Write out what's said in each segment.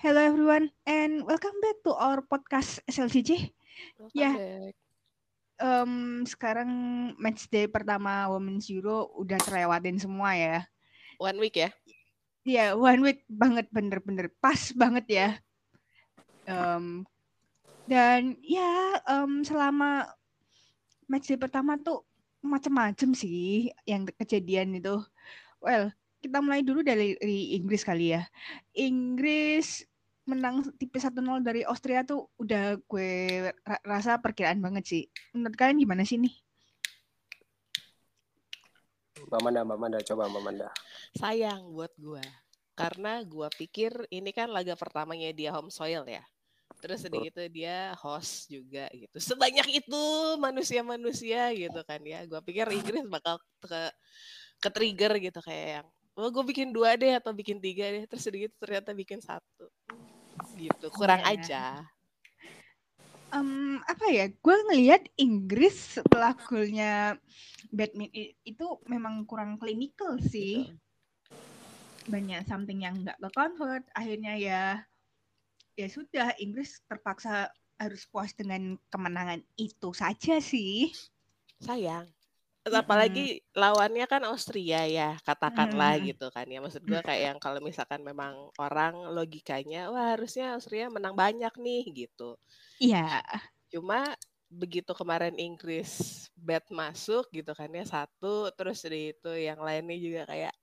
Hello everyone and welcome back to our podcast SLCJ. Sekarang match day pertama Women's Euro udah terlewatin semua ya. One week ya? Iya, one week banget, bener-bener pas banget ya. Selama match day pertama tuh macam-macam sih yang kejadian itu. Well, kita mulai dulu dari Inggris kali ya. Inggris menang tipis 1-0 dari Austria tuh udah gue rasa perkiraan banget sih. Menurut kalian gimana sih nih? Mbak Manda. Sayang buat gue. Karena gue pikir ini kan laga pertamanya dia home soil ya. Terus sedikit itu dia host juga gitu. Sebanyak itu manusia-manusia gitu kan ya. Gue pikir Inggris bakal ke trigger gitu kayak yang gue bikin 2 deh atau bikin 3 deh. Terus sedikit ternyata bikin 1 gitu. Kurang aja. Gue ngelihat Inggris setelah golnya badminton itu memang kurang klinikal sih. Gitu. Banyak something yang nggak ke-convert. Akhirnya ya sudah, Inggris terpaksa harus puas dengan kemenangan itu saja sih. Sayang. Apalagi lawannya kan Austria ya, katakanlah gitu kan ya. Maksud gue kayak yang kalau misalkan memang orang logikanya, wah harusnya Austria menang banyak nih gitu. Iya. Cuma begitu kemarin Inggris bet masuk gitu kan ya, 1, terus dari itu yang lainnya juga kayak,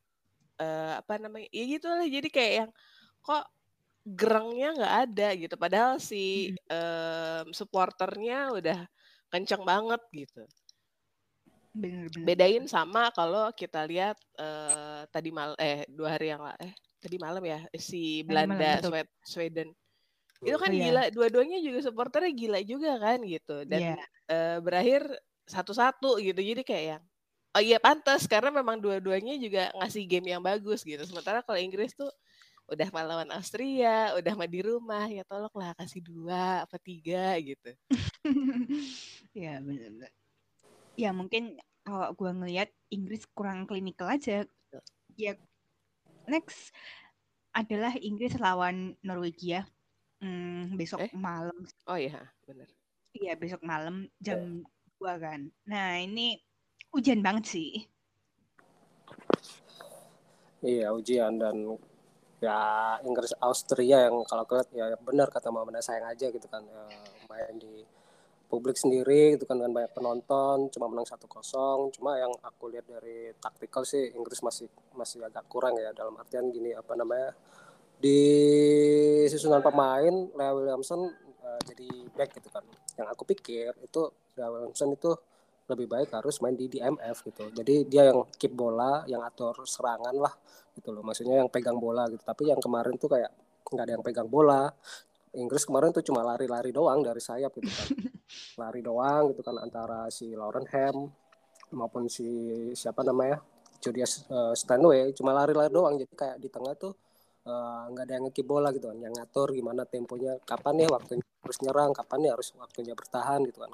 ya gitu lah. Jadi kayak yang kok gerengnya nggak ada gitu, padahal si supporternya udah kenceng banget gitu. Bener. Bedain sama kalau kita lihat tadi malam ya si Belanda Sweden itu kan gila, dua-duanya juga supporternya gila juga kan gitu dan berakhir 1-1 gitu. Jadi kayak yang pantas karena memang dua-duanya juga ngasih game yang bagus gitu. Sementara kalau Inggris tuh udah melawan Austria, udah mah di rumah, ya tolonglah kasih 2 atau 3 gitu. Ya benar. Ya mungkin kalau gue ngelihat Inggris kurang klinikal aja. Ya next adalah Inggris lawan Norwegia. Besok malam. Oh iya, benar. Iya, besok malam jam 2 kan. Nah, ini ujian banget sih. Iya, ujian dan ya Inggris Austria yang kalau kelihatan ya benar kata Mama, sayang aja gitu kan, main di publik sendiri gitu kan dengan banyak penonton, cuma menang 1-0. Cuma yang aku lihat dari taktikal sih Inggris masih agak kurang ya, dalam artian gini, di susunan pemain Lea Williamson jadi back gitu kan. Yang aku pikir itu Lea Williamson itu lebih baik harus main di DMF gitu. Jadi dia yang keep bola, yang atur serangan lah gitu loh. Maksudnya yang pegang bola gitu. Tapi yang kemarin tuh kayak nggak ada yang pegang bola. Inggris kemarin tuh cuma lari-lari doang dari sayap gitu kan. Lari doang gitu kan antara si Lauren Hemp maupun si Sherida Spitse, cuma lari-lari doang. Jadi kayak di tengah tuh nggak ada yang nge-keep bola gitu kan. Yang ngatur gimana temponya, kapan nih waktunya harus nyerang, kapan nih harus waktunya bertahan gitu kan,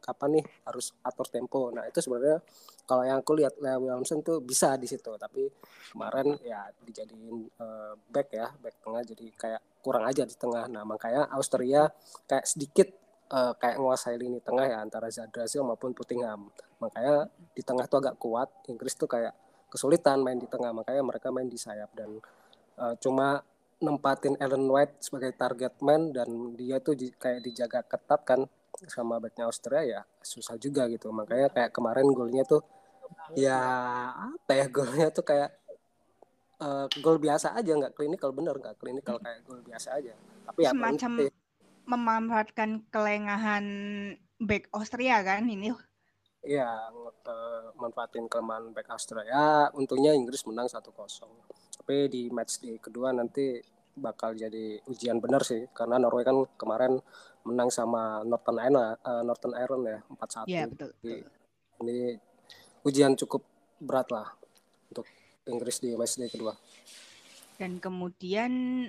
kapan nih harus atur tempo. Nah itu sebenarnya kalau yang aku lihat Lea Williamson tuh bisa di situ, tapi kemarin ya dijadiin back tengah, jadi kayak kurang aja di tengah. Nah makanya Austria kayak sedikit kayak nguasai lini tengah ya antara Zadrazil maupun Puttingham, makanya di tengah tuh agak kuat. Inggris tuh kayak kesulitan main di tengah, makanya mereka main di sayap dan cuma nempatin Ellen White sebagai target man, dan dia tuh kayak dijaga ketat kan sama backnya Austria, ya susah juga gitu. Makanya kayak kemarin golnya tuh golnya tuh kayak gol biasa aja, nggak klinikal kayak gol biasa aja. Tapi ya semacam memanfaatkan kelengahan back Austria kan ini. Ya, manfaatin kelemahan back Austria. Untungnya Inggris menang 1-0. Tapi di match day kedua nanti bakal jadi ujian benar sih, karena Norwegia kan kemarin menang sama Northern Ireland ya 4-1. Iya, betul. Ini ujian cukup berat lah untuk Inggris di match day kedua. Dan kemudian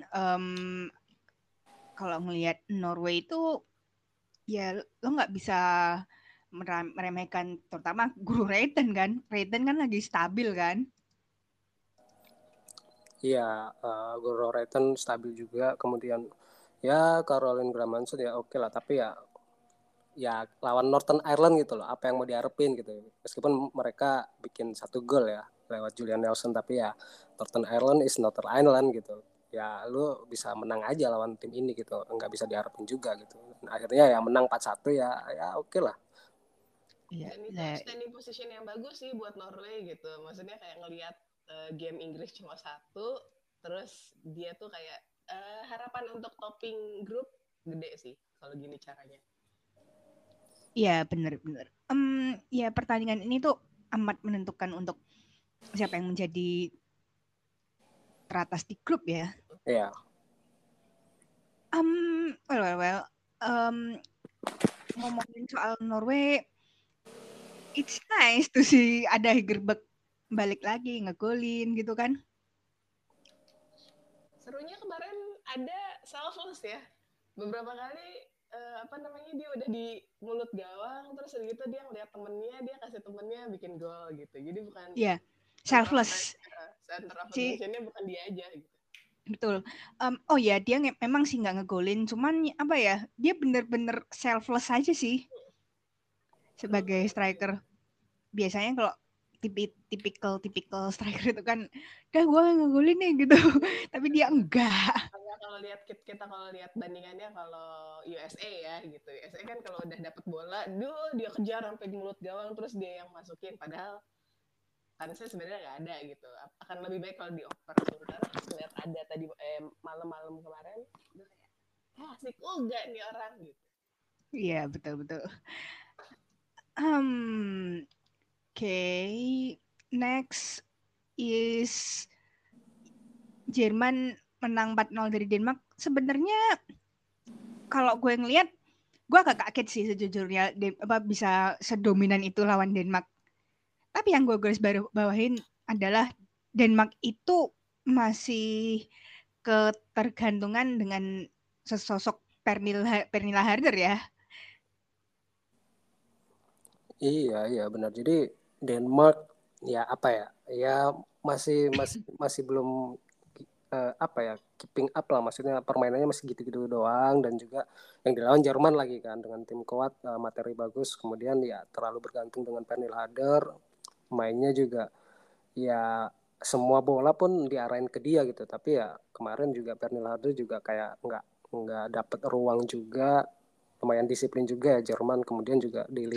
kalau ngelihat Norway itu ya lo nggak bisa meremehkan terutama Guro Reiten kan. Reiten kan lagi stabil kan? Iya, Guro Reiten stabil juga. Kemudian ya Caroline Graman ya oke lah, tapi ya lawan Northern Ireland gitu loh, apa yang mau diharapin gitu. Meskipun mereka bikin satu gol ya lewat Julian Nelson, tapi ya Northern Ireland is Northern Ireland gitu. Ya lu bisa menang aja lawan tim ini gitu, nggak bisa diharapin juga gitu. Dan akhirnya ya menang 4-1 ya oke lah. Ya, dan itu standing position yang bagus sih buat Norway gitu. Maksudnya kayak ngelihat game Inggris cuma satu, terus dia tuh kayak harapan untuk topping grup gede sih kalau gini caranya. Iya benar-benar. Ya pertandingan ini tuh amat menentukan untuk siapa yang menjadi teratas di grup ya. Iya. Yeah. Ngomongin soal Norway, it's nice tuh si ada Higerbeck balik lagi ngegolin gitu kan. Serunya kemarin ada selfless ya. Beberapa kali dia udah di mulut gawang terus gitu dia ngeliat temennya, dia kasih temennya bikin gol gitu. Jadi bukan selfless. Center of attention-nya bukan dia aja gitu. Betul. Dia memang sih nggak ngegolin, cuman apa ya? Dia bener-bener selfless aja sih. Sebagai striker. Biasanya kalau tipikal striker itu kan dah gue ngegolin nih gitu. Tapi dia enggak. Kalau lihat kita bandingannya kalau USA ya gitu. USA kan kalau udah dapat bola, dia kejar sampai di mulut gawang terus dia yang masukin, padahal kansnya sebenarnya nggak ada gitu. Akan lebih baik kalau dioper. Sementara lihat ada tadi malam-malam kemarin, gue kayak asik enggak nih orang gitu. Iya, betul. Okay, next is Jerman menang 4-0 dari Denmark. Sebenarnya kalau gue ngelihat, gue agak kaget sih sejujurnya bisa sedominan itu lawan Denmark. Tapi yang gue garis bawahin adalah Denmark itu masih ketergantungan dengan sesosok Pernilla Harder ya. Iya benar. Jadi Denmark ya apa ya? Ya masih belum keeping up lah, maksudnya permainannya masih gitu-gitu doang, dan juga yang dilawan Jerman lagi kan dengan tim kuat, materi bagus, kemudian ya terlalu bergantung dengan Pernilla Harder, mainnya juga ya semua bola pun diarahin ke dia gitu, tapi ya kemarin juga Pernilla Harder juga kayak nggak dapat ruang juga, lumayan disiplin juga ya Jerman, kemudian juga di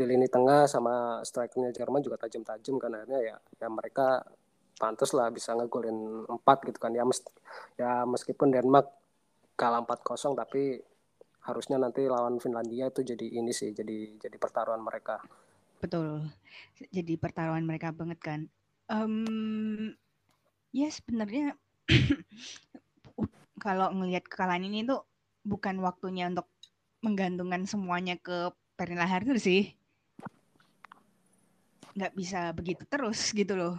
lini tengah sama strikernya Jerman juga tajam-tajam kan, akhirnya ya mereka pantas lah bisa ngegolin 4 gitu kan. Ya meskipun Denmark kalah 4-0, tapi harusnya nanti lawan Finlandia itu jadi ini sih, jadi pertaruhan mereka. Betul. Jadi pertaruhan mereka banget kan. Sebenarnya kalau ngelihat kekalahan ini tuh bukan waktunya untuk menggantungkan semuanya ke Pernilla Harder sih. Nggak bisa begitu terus gitu loh.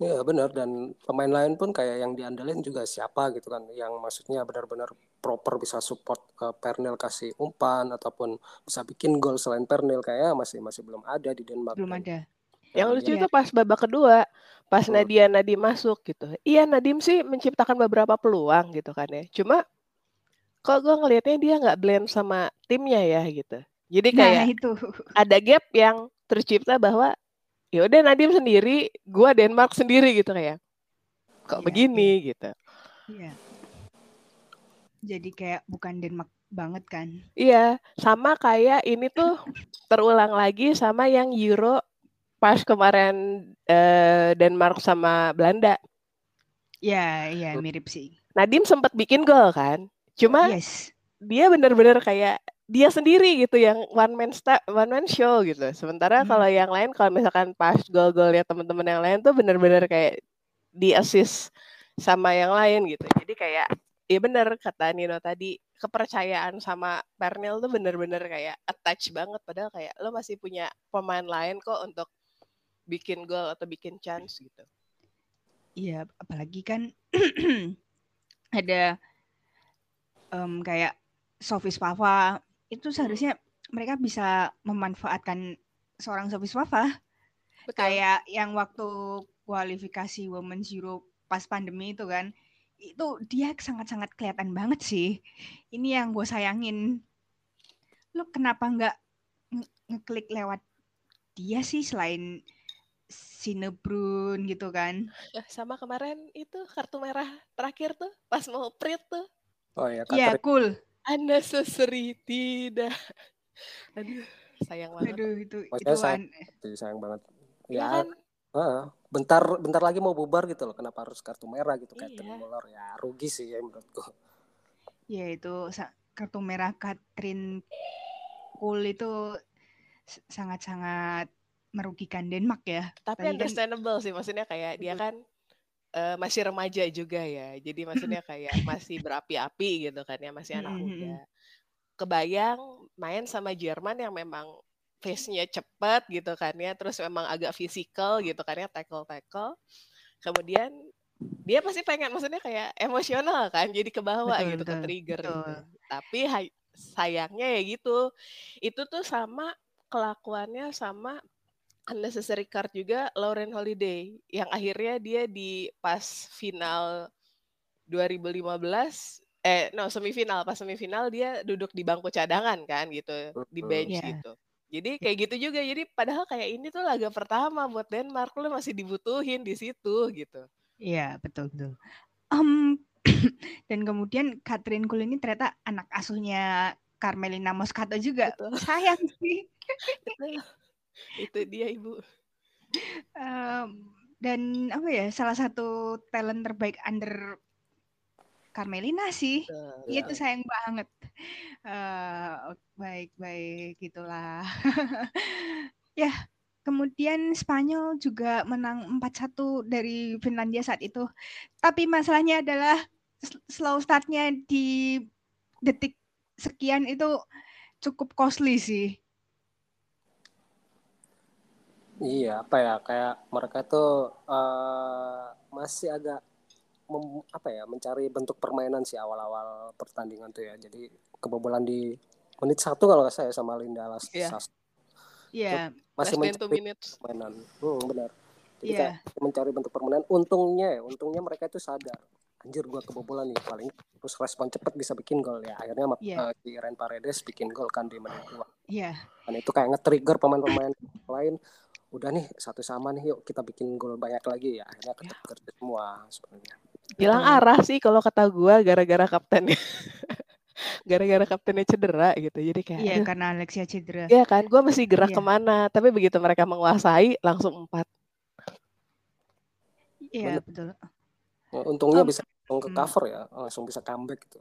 Ya benar, dan pemain lain pun kayak yang diandelin juga siapa gitu kan, yang maksudnya benar-benar proper bisa support Pernil kasih umpan ataupun bisa bikin gol selain Pernil, kayak masih belum ada di Denmark. Belum ada. Yang lucu itu pas babak kedua, pas Nadia Nadim masuk gitu. Iya, Nadim sih menciptakan beberapa peluang gitu kan ya. Cuma kok gue ngelihatnya dia nggak blend sama timnya ya gitu. Jadi kayak ada gap yang tercipta bahwa yaudah Nadim sendiri, gue Denmark sendiri gitu kayak. Kok begini gitu. Iya. Jadi kayak bukan Denmark banget kan. Iya, sama kayak ini tuh terulang lagi sama yang Euro pas kemarin Denmark sama Belanda. Iya, mirip sih. Nadim sempat bikin gol kan. Cuma dia benar-benar kayak dia sendiri gitu, yang one man show gitu. Sementara kalau yang lain, kalau misalkan pas gol-golnya teman-teman yang lain tuh benar-benar kayak di assist sama yang lain gitu. Jadi kayak benar kata Nino tadi, kepercayaan sama Pernil tuh benar-benar kayak attach banget, padahal kayak lo masih punya pemain lain kok untuk bikin gol atau bikin chance gitu. Iya, apalagi kan ada kayak Sophie Spava itu seharusnya mereka bisa memanfaatkan seorang Sophie Spava. Kayak yang waktu kualifikasi Women's Euro pas pandemi itu kan, itu dia sangat-sangat kelihatan banget sih. Ini yang gue sayangin. Lo kenapa nggak ngeklik lewat dia sih selain Sinebrun gitu kan? Sama kemarin itu kartu merah terakhir tuh pas mau print tuh. Oh ya. Iya, cool. Anda seseri tidak. Aduh, sayang banget. Aduh, itu sayang banget. Ya. Kan? Bentar lagi mau bubar gitu loh. Kenapa harus kartu merah gitu kan? Ya rugi sih ya menurutku. Ya itu kartu merah Katrin Kuhl itu sangat-sangat merugikan Denmark ya. Tapi tadi understandable kan, sih maksudnya kayak dia kan masih remaja juga ya. Jadi maksudnya kayak masih berapi-api gitu kan ya, masih anak muda. Kebayang main sama Jerman yang memang pace-nya cepat gitu kan ya, terus memang agak fisikal gitu kan ya, tackle. Kemudian dia pasti pengen, maksudnya kayak emosional kan, jadi kebawa gitu, ke trigger gitu. Tapi sayangnya ya gitu. Itu tuh sama kelakuannya sama unnecessary card juga Lauren Holiday yang akhirnya dia di pas final 2015 semifinal, pas semifinal dia duduk di bangku cadangan kan gitu, di bench gitu. Jadi kayak gitu juga. Jadi padahal kayak ini tuh laga pertama buat Denmark, lo masih dibutuhin di situ gitu. Iya, betul. Dan kemudian Katrin Kuhl ini ternyata anak asuhnya Carmelina Moscato juga. Betul. Sayang sih. Itu dia ibu. Dan apa ya, salah satu talent terbaik under Carmelina sih. Iya tuh, sayang banget. Baik-baik gitulah. Ya, kemudian Spanyol juga menang 4-1 dari Finlandia saat itu. Tapi masalahnya adalah slow startnya di detik sekian itu cukup costly sih. Iya, apa ya, kayak mereka tuh masih agak mencari bentuk permainan sih awal-awal pertandingan tuh ya. Jadi kebobolan di menit 1 kalau nggak saya sama Linda Las. Iya. Masih mencari permainan. Benar. Jadi kayak mencari bentuk permainan. Untungnya mereka itu sadar. Anjir, gua kebobolan nih, paling terus respon cepat bisa bikin gol ya. Akhirnya si Irene Paredes bikin gol kan di menit 2. Iya. Dan itu kayak nge-trigger pemain-pemain lain. Udah nih, 1-1 nih, yuk kita bikin gol banyak lagi ya. Akhirnya ketrigger semua sebenarnya. Bilang arah sih kalau kata gua, gara-gara kaptennya cedera gitu. Jadi kayak karena Alexia cedera. Iya kan, gua masih gerak kemana. Tapi begitu mereka menguasai langsung 4. Iya, betul. Untungnya bisa langsung ke cover ya, langsung bisa comeback gitu.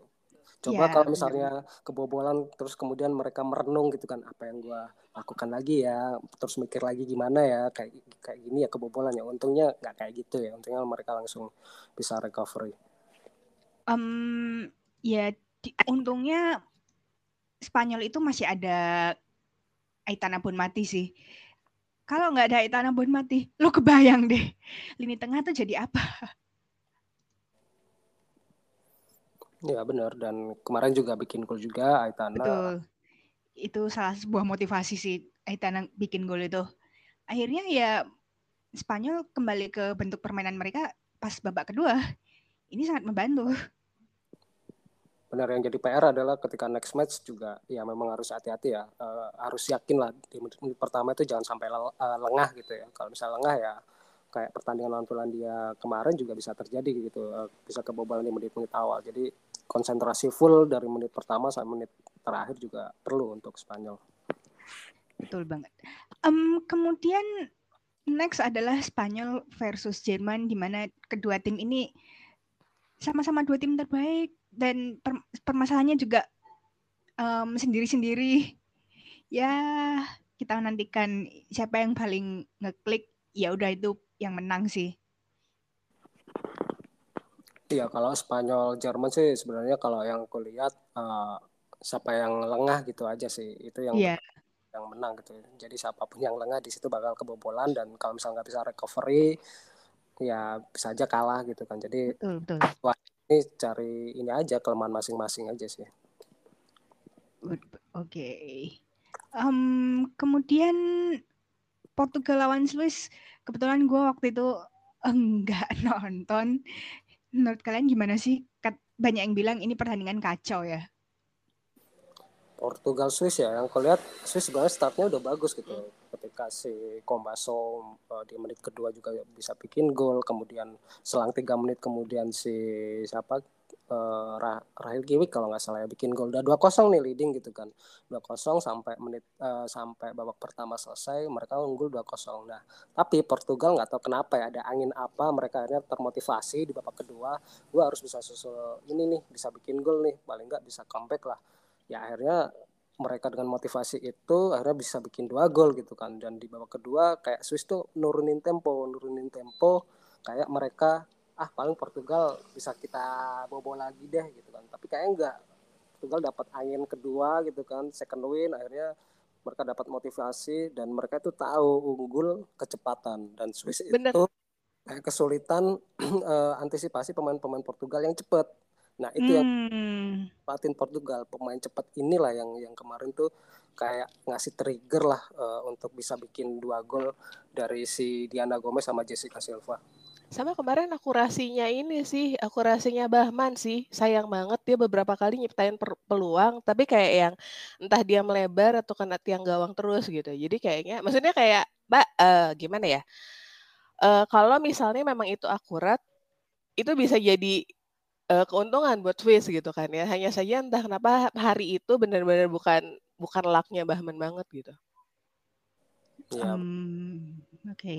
Coba kalau misalnya kebobolan terus kemudian mereka merenung gitu kan, apa yang gue lakukan lagi ya, terus mikir lagi gimana ya, kayak gini ya kebobolan ya. Untungnya nggak kayak gitu ya, untungnya mereka langsung bisa recovery. Untungnya Spanyol itu masih ada Aitana Bonmati sih. Kalau nggak ada Aitana Bonmati, lo kebayang deh lini tengah tuh jadi apa? Ya benar, dan kemarin juga bikin gol juga Aitana. Betul. Itu salah sebuah motivasi sih Aitana bikin gol itu. Akhirnya ya Spanyol kembali ke bentuk permainan mereka pas babak kedua. Ini sangat membantu. Benar, yang jadi PR adalah ketika next match juga ya memang harus hati-hati ya. Harus yakin lah di menit pertama itu jangan sampai lengah gitu ya. Kalau misalnya lengah ya kayak pertandingan lawan Polandia kemarin juga bisa terjadi gitu, bisa kebobolan di menit-menit awal. Jadi konsentrasi full dari menit pertama sampai menit terakhir juga perlu untuk Spanyol. Betul banget. Kemudian next adalah Spanyol versus Jerman, di mana kedua tim ini sama-sama dua tim terbaik dan permasalahannya juga sendiri-sendiri. Ya kita nantikan siapa yang paling ngeklik. Ya udah, itu yang menang sih. Iya, kalau Spanyol Jerman sih sebenarnya kalau yang kulihat siapa yang lengah gitu aja sih itu yang menang gitu. Jadi siapapun yang lengah di situ bakal kebobolan, dan kalau misalnya nggak bisa recovery ya bisa aja kalah gitu kan. Jadi betul. Ini cari ini aja kelemahan masing-masing aja sih. Oke. Kemudian Portugal lawan Swiss, kebetulan gue waktu itu enggak nonton. Menurut kalian gimana sih? Banyak yang bilang ini pertandingan kacau ya. Portugal Swiss ya, yang kulihat Swiss sebenarnya startnya udah bagus gitu. Ketika si Kombaso di menit kedua juga bisa bikin gol, kemudian selang 3 menit kemudian si siapa Rahil Kiwik kalau nggak salah ya bikin gol. Udah 2-0 nih leading gitu kan. 2-0 sampai menit sampai babak pertama selesai mereka unggul 2-0. Nah, tapi Portugal nggak tahu kenapa ya, ada angin apa, mereka akhirnya termotivasi di babak kedua, gua harus bisa susul ini nih, bisa bikin gol nih, paling nggak bisa comeback lah. Ya akhirnya mereka dengan motivasi itu akhirnya bisa bikin 2 gol gitu kan. Dan di babak kedua kayak Swiss tuh nurunin tempo kayak mereka paling Portugal bisa kita bobo lagi deh gitu kan. Tapi kayaknya enggak, Portugal dapat angin kedua gitu kan, second win, akhirnya mereka dapat motivasi dan mereka itu tahu unggul kecepatan. Dan Swiss itu kesulitan antisipasi pemain-pemain Portugal yang cepat. Nah itu yang patin Portugal, pemain cepat inilah yang kemarin tuh kayak ngasih trigger lah untuk bisa bikin 2 gol dari si Diana Gomez sama Jessica Silva. Sama kemarin akurasinya Bahman sih, sayang banget dia beberapa kali nyiptain peluang tapi kayak yang entah dia melebar atau kena tiang gawang terus gitu. Jadi kayaknya maksudnya kayak gimana ya? Kalau misalnya memang itu akurat itu bisa jadi keuntungan buat Swiss gitu kan ya. Hanya saja entah kenapa hari itu benar-benar bukan luck-nya Bahman banget gitu. Oke.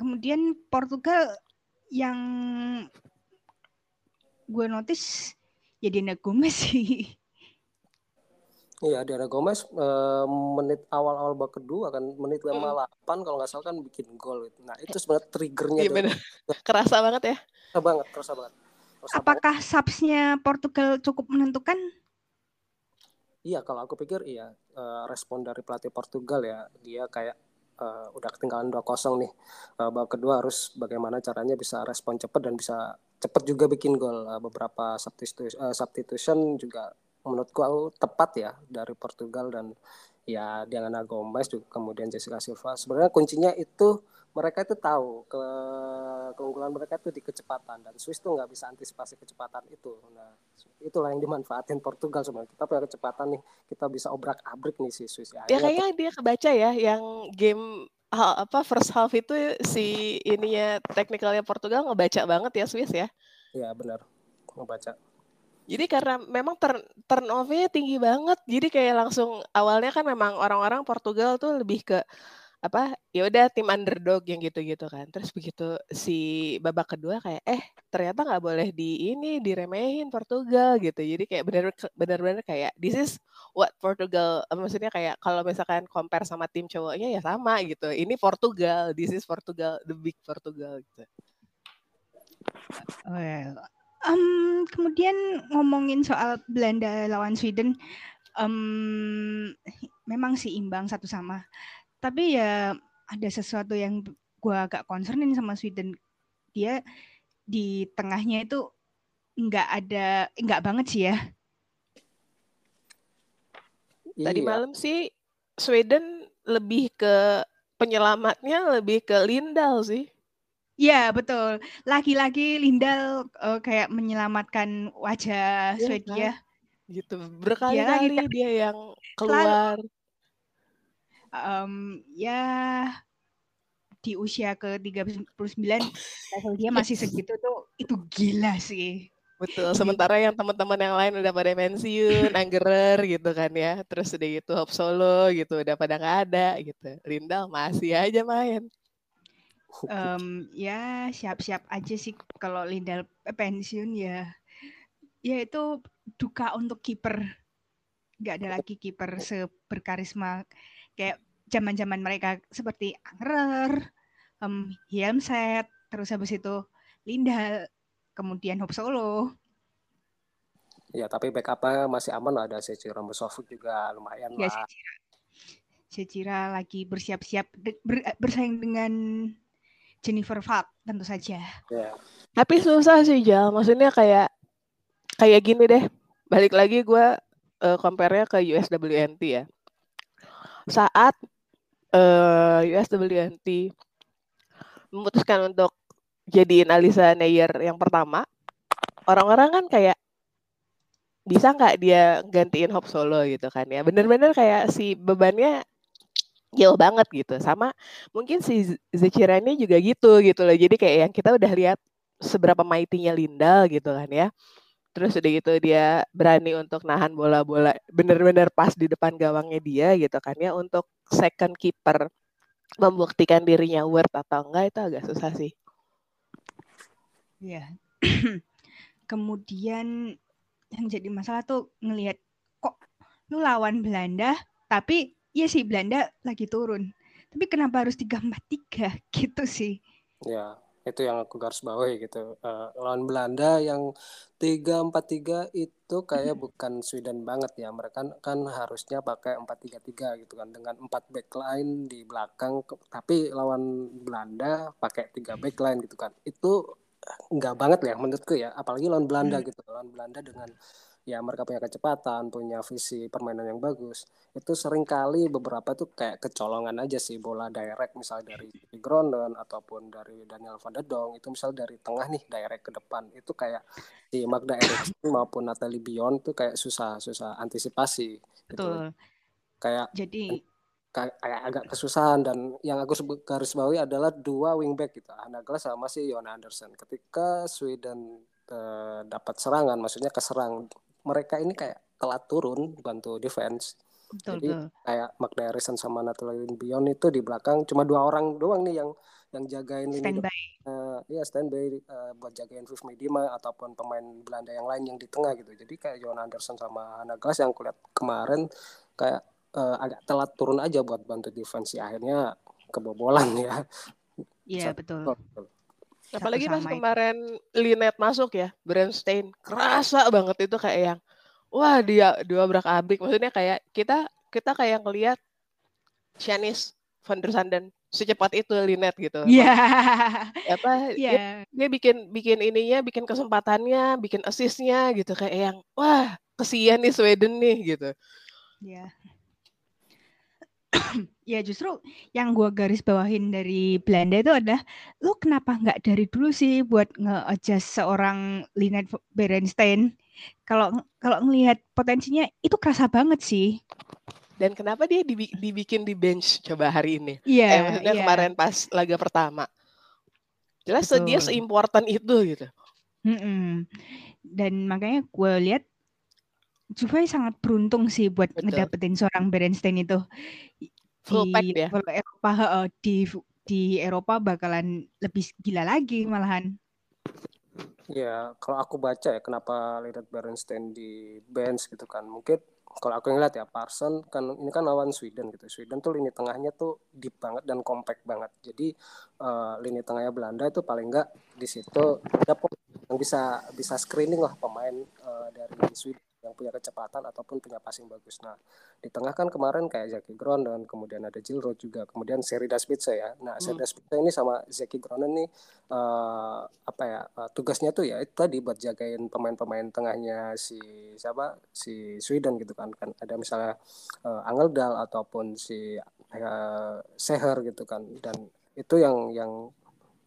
Kemudian Portugal yang gue notice ya Diana Gomez sih. Iya, Diana Gomez menit awal-awal babak kedua kan, menit 58 kalau nggak salah kan bikin gol. Nah itu sebenarnya triggernya. Iya benar. Kerasa banget ya. Kerasa banget. Apakah subs-nya Portugal cukup menentukan? Iya, kalau aku pikir iya. Respon dari pelatih Portugal ya, dia kayak udah ketinggalan 2-0 nih. Babak kedua harus bagaimana caranya bisa respon cepat dan bisa cepat juga bikin gol. Beberapa substitution juga menurutku tepat ya dari Portugal dan ya Diana Gomez juga, kemudian Jessica Silva. Sebenarnya kuncinya itu mereka itu tahu keunggulan mereka itu di kecepatan dan Swiss tuh nggak bisa antisipasi kecepatan itu. Nah itulah yang dimanfaatin Portugal sebenarnya. Kita punya kecepatan nih, kita bisa obrak-abrik nih si Swiss. Ya kayaknya dia kebaca ya yang game first half itu si ininya teknikalnya Portugal ngebaca banget ya Swiss ya. Iya benar, ngebaca. Jadi karena memang turnover-nya tinggi banget, jadi kayak langsung awalnya kan memang orang-orang Portugal tuh lebih ke ya udah tim underdog yang gitu-gitu kan. Terus begitu si babak kedua kayak ternyata nggak boleh diremehin Portugal gitu. Jadi kayak benar-benar kayak this is what Portugal, maksudnya kayak kalau misalkan compare sama tim cowoknya ya sama gitu. Ini Portugal, this is Portugal, the big Portugal gitu. Kemudian ngomongin soal Belanda lawan Sweden, memang sih imbang 1-1. Tapi ya ada sesuatu yang gue agak concernin sama Sweden. Dia di tengahnya itu nggak banget sih ya. Tadi malam sih Sweden lebih ke penyelamatnya lebih ke Lindahl sih. Ya betul, lagi-lagi Lindahl kayak menyelamatkan wajah Swedia. Kan? Gitu berkali-kali dia yang keluar. Di usia ke 39 level dia masih segitu tuh itu gila sih. Betul. Sementara yang teman-teman yang lain udah pada pensiun, anggerer gitu kan ya. Terus udah gitu Hope Solo gitu udah pada nggak ada gitu. Lindahl masih aja main. Siap-siap aja sih kalau Lindahl pensiun ya itu duka untuk kiper. Nggak ada lagi kiper seberkarisma kayak zaman-zaman mereka seperti Angerer, Hielmset, terus habis itu Lindahl, kemudian Hope Solo. Ya tapi backupnya masih aman lah, ada Secira Mesofuk juga lumayan lah. Secira lagi bersiap-siap bersaing dengan Jennifer Falk tentu saja. Yeah. Tapi susah sih Jal, maksudnya kayak gini deh. Balik lagi gue compare-nya ke USWNT ya. Saat USWNT memutuskan untuk jadiin Alyssa Neyer yang pertama, orang-orang kan kayak bisa nggak dia gantiin Hope Solo gitu kan ya. Bener-bener kayak si bebannya jauh banget gitu. Sama mungkin si Zechirani juga gitu loh. Jadi kayak yang kita udah lihat seberapa mighty-nya Linda gitu kan ya. Terus udah gitu dia berani untuk nahan bola-bola bener-bener pas di depan gawangnya dia gitu kan ya. Untuk second keeper membuktikan dirinya worth atau enggak itu agak susah sih. Iya. Kemudian yang jadi masalah tuh ngelihat kok lu lawan Belanda tapi iya sih Belanda lagi turun. Tapi kenapa harus 3-4-3 gitu sih? Ya, itu yang aku garis bawahi gitu. Lawan Belanda yang 3-4-3 itu kayak bukan Sweden banget ya. Mereka kan harusnya pakai 4-3-3 gitu kan. Dengan 4 backline di belakang. Tapi lawan Belanda pakai 3 backline gitu kan. Itu enggak banget ya menurutku ya. Apalagi lawan Belanda gitu. Lawan Belanda dengan... ya mereka punya kecepatan, punya visi permainan yang bagus. Itu seringkali beberapa tuh kayak kecolongan aja sih bola direct misalnya dari Gronen ataupun dari Daniel van der Dong itu misalnya dari tengah nih direct ke depan. Itu kayak si Magda Eriksson maupun Natalie Bion tuh kayak susah antisipasi gitu. Betul. Kayak jadi kayak agak kesusahan dan yang aku garis bawahi adalah 2 wingback gitu. Hanagla sama si Jonna Andersson. Ketika Sweden dapat serangan maksudnya keserang mereka ini kayak telat turun bantu defense. Betul, jadi betul. Kayak Magda Eriksson sama Natalie Bion itu di belakang cuma 2 orang doang nih yang jagain lini standby buat jagain Viv Medema ataupun pemain Belanda yang lain yang di tengah gitu. Jadi kayak Jonna Andersson sama Hanna Glas yang kulihat kemarin kayak agak telat turun aja buat bantu defense akhirnya kebobolan ya. Iya betul. Apalagi pas kemarin Linet masuk ya, Berenstein kerasa banget itu kayak yang wah dia diobrak-abrik. Maksudnya kayak kita kayak ngelihat Shanice van der Sanden secepat itu Linet gitu. Iya. Yeah. Dia bikin ininya, bikin kesempatannya, bikin assist-nya gitu kayak yang wah kesian nih Sweden nih gitu. Iya. Yeah. Ya justru yang gue garis bawahin dari Belanda itu adalah lu kenapa nggak dari dulu sih buat nge-adjust seorang Lina Berenstein kalau ngelihat potensinya itu kerasa banget sih. Dan kenapa dia dibikin di bench coba hari ini? Maksudnya kemarin pas laga pertama jelas dia se-important itu gitu. Dan makanya gue lihat Juve sangat beruntung sih buat ngedapetin seorang Berenstein itu di Eropa. Di Eropa bakalan lebih gila lagi malahan. Ya kalau aku baca ya kenapa Lina Berenstein di bench gitu kan mungkin kalau aku ngeliat ya Parson kan ini kan lawan Sweden gitu. Sweden tuh lini tengahnya tuh deep banget dan compact banget. Jadi lini tengahnya Belanda itu paling enggak di situ ada yang bisa screening lah pemain dari Sweden yang punya kecepatan ataupun punya passing bagus. Nah, di tengah kan kemarin kayak Zaki Gronen, kemudian ada Giro juga, kemudian Sherida Spitse ya. Nah, Sherida Spitse ini sama Zaki Gronen nih tugasnya tuh ya itu tadi buat jagain pemain-pemain tengahnya si Sweden gitu kan. Ada misalnya Angeldal ataupun si Seher gitu kan. Dan itu yang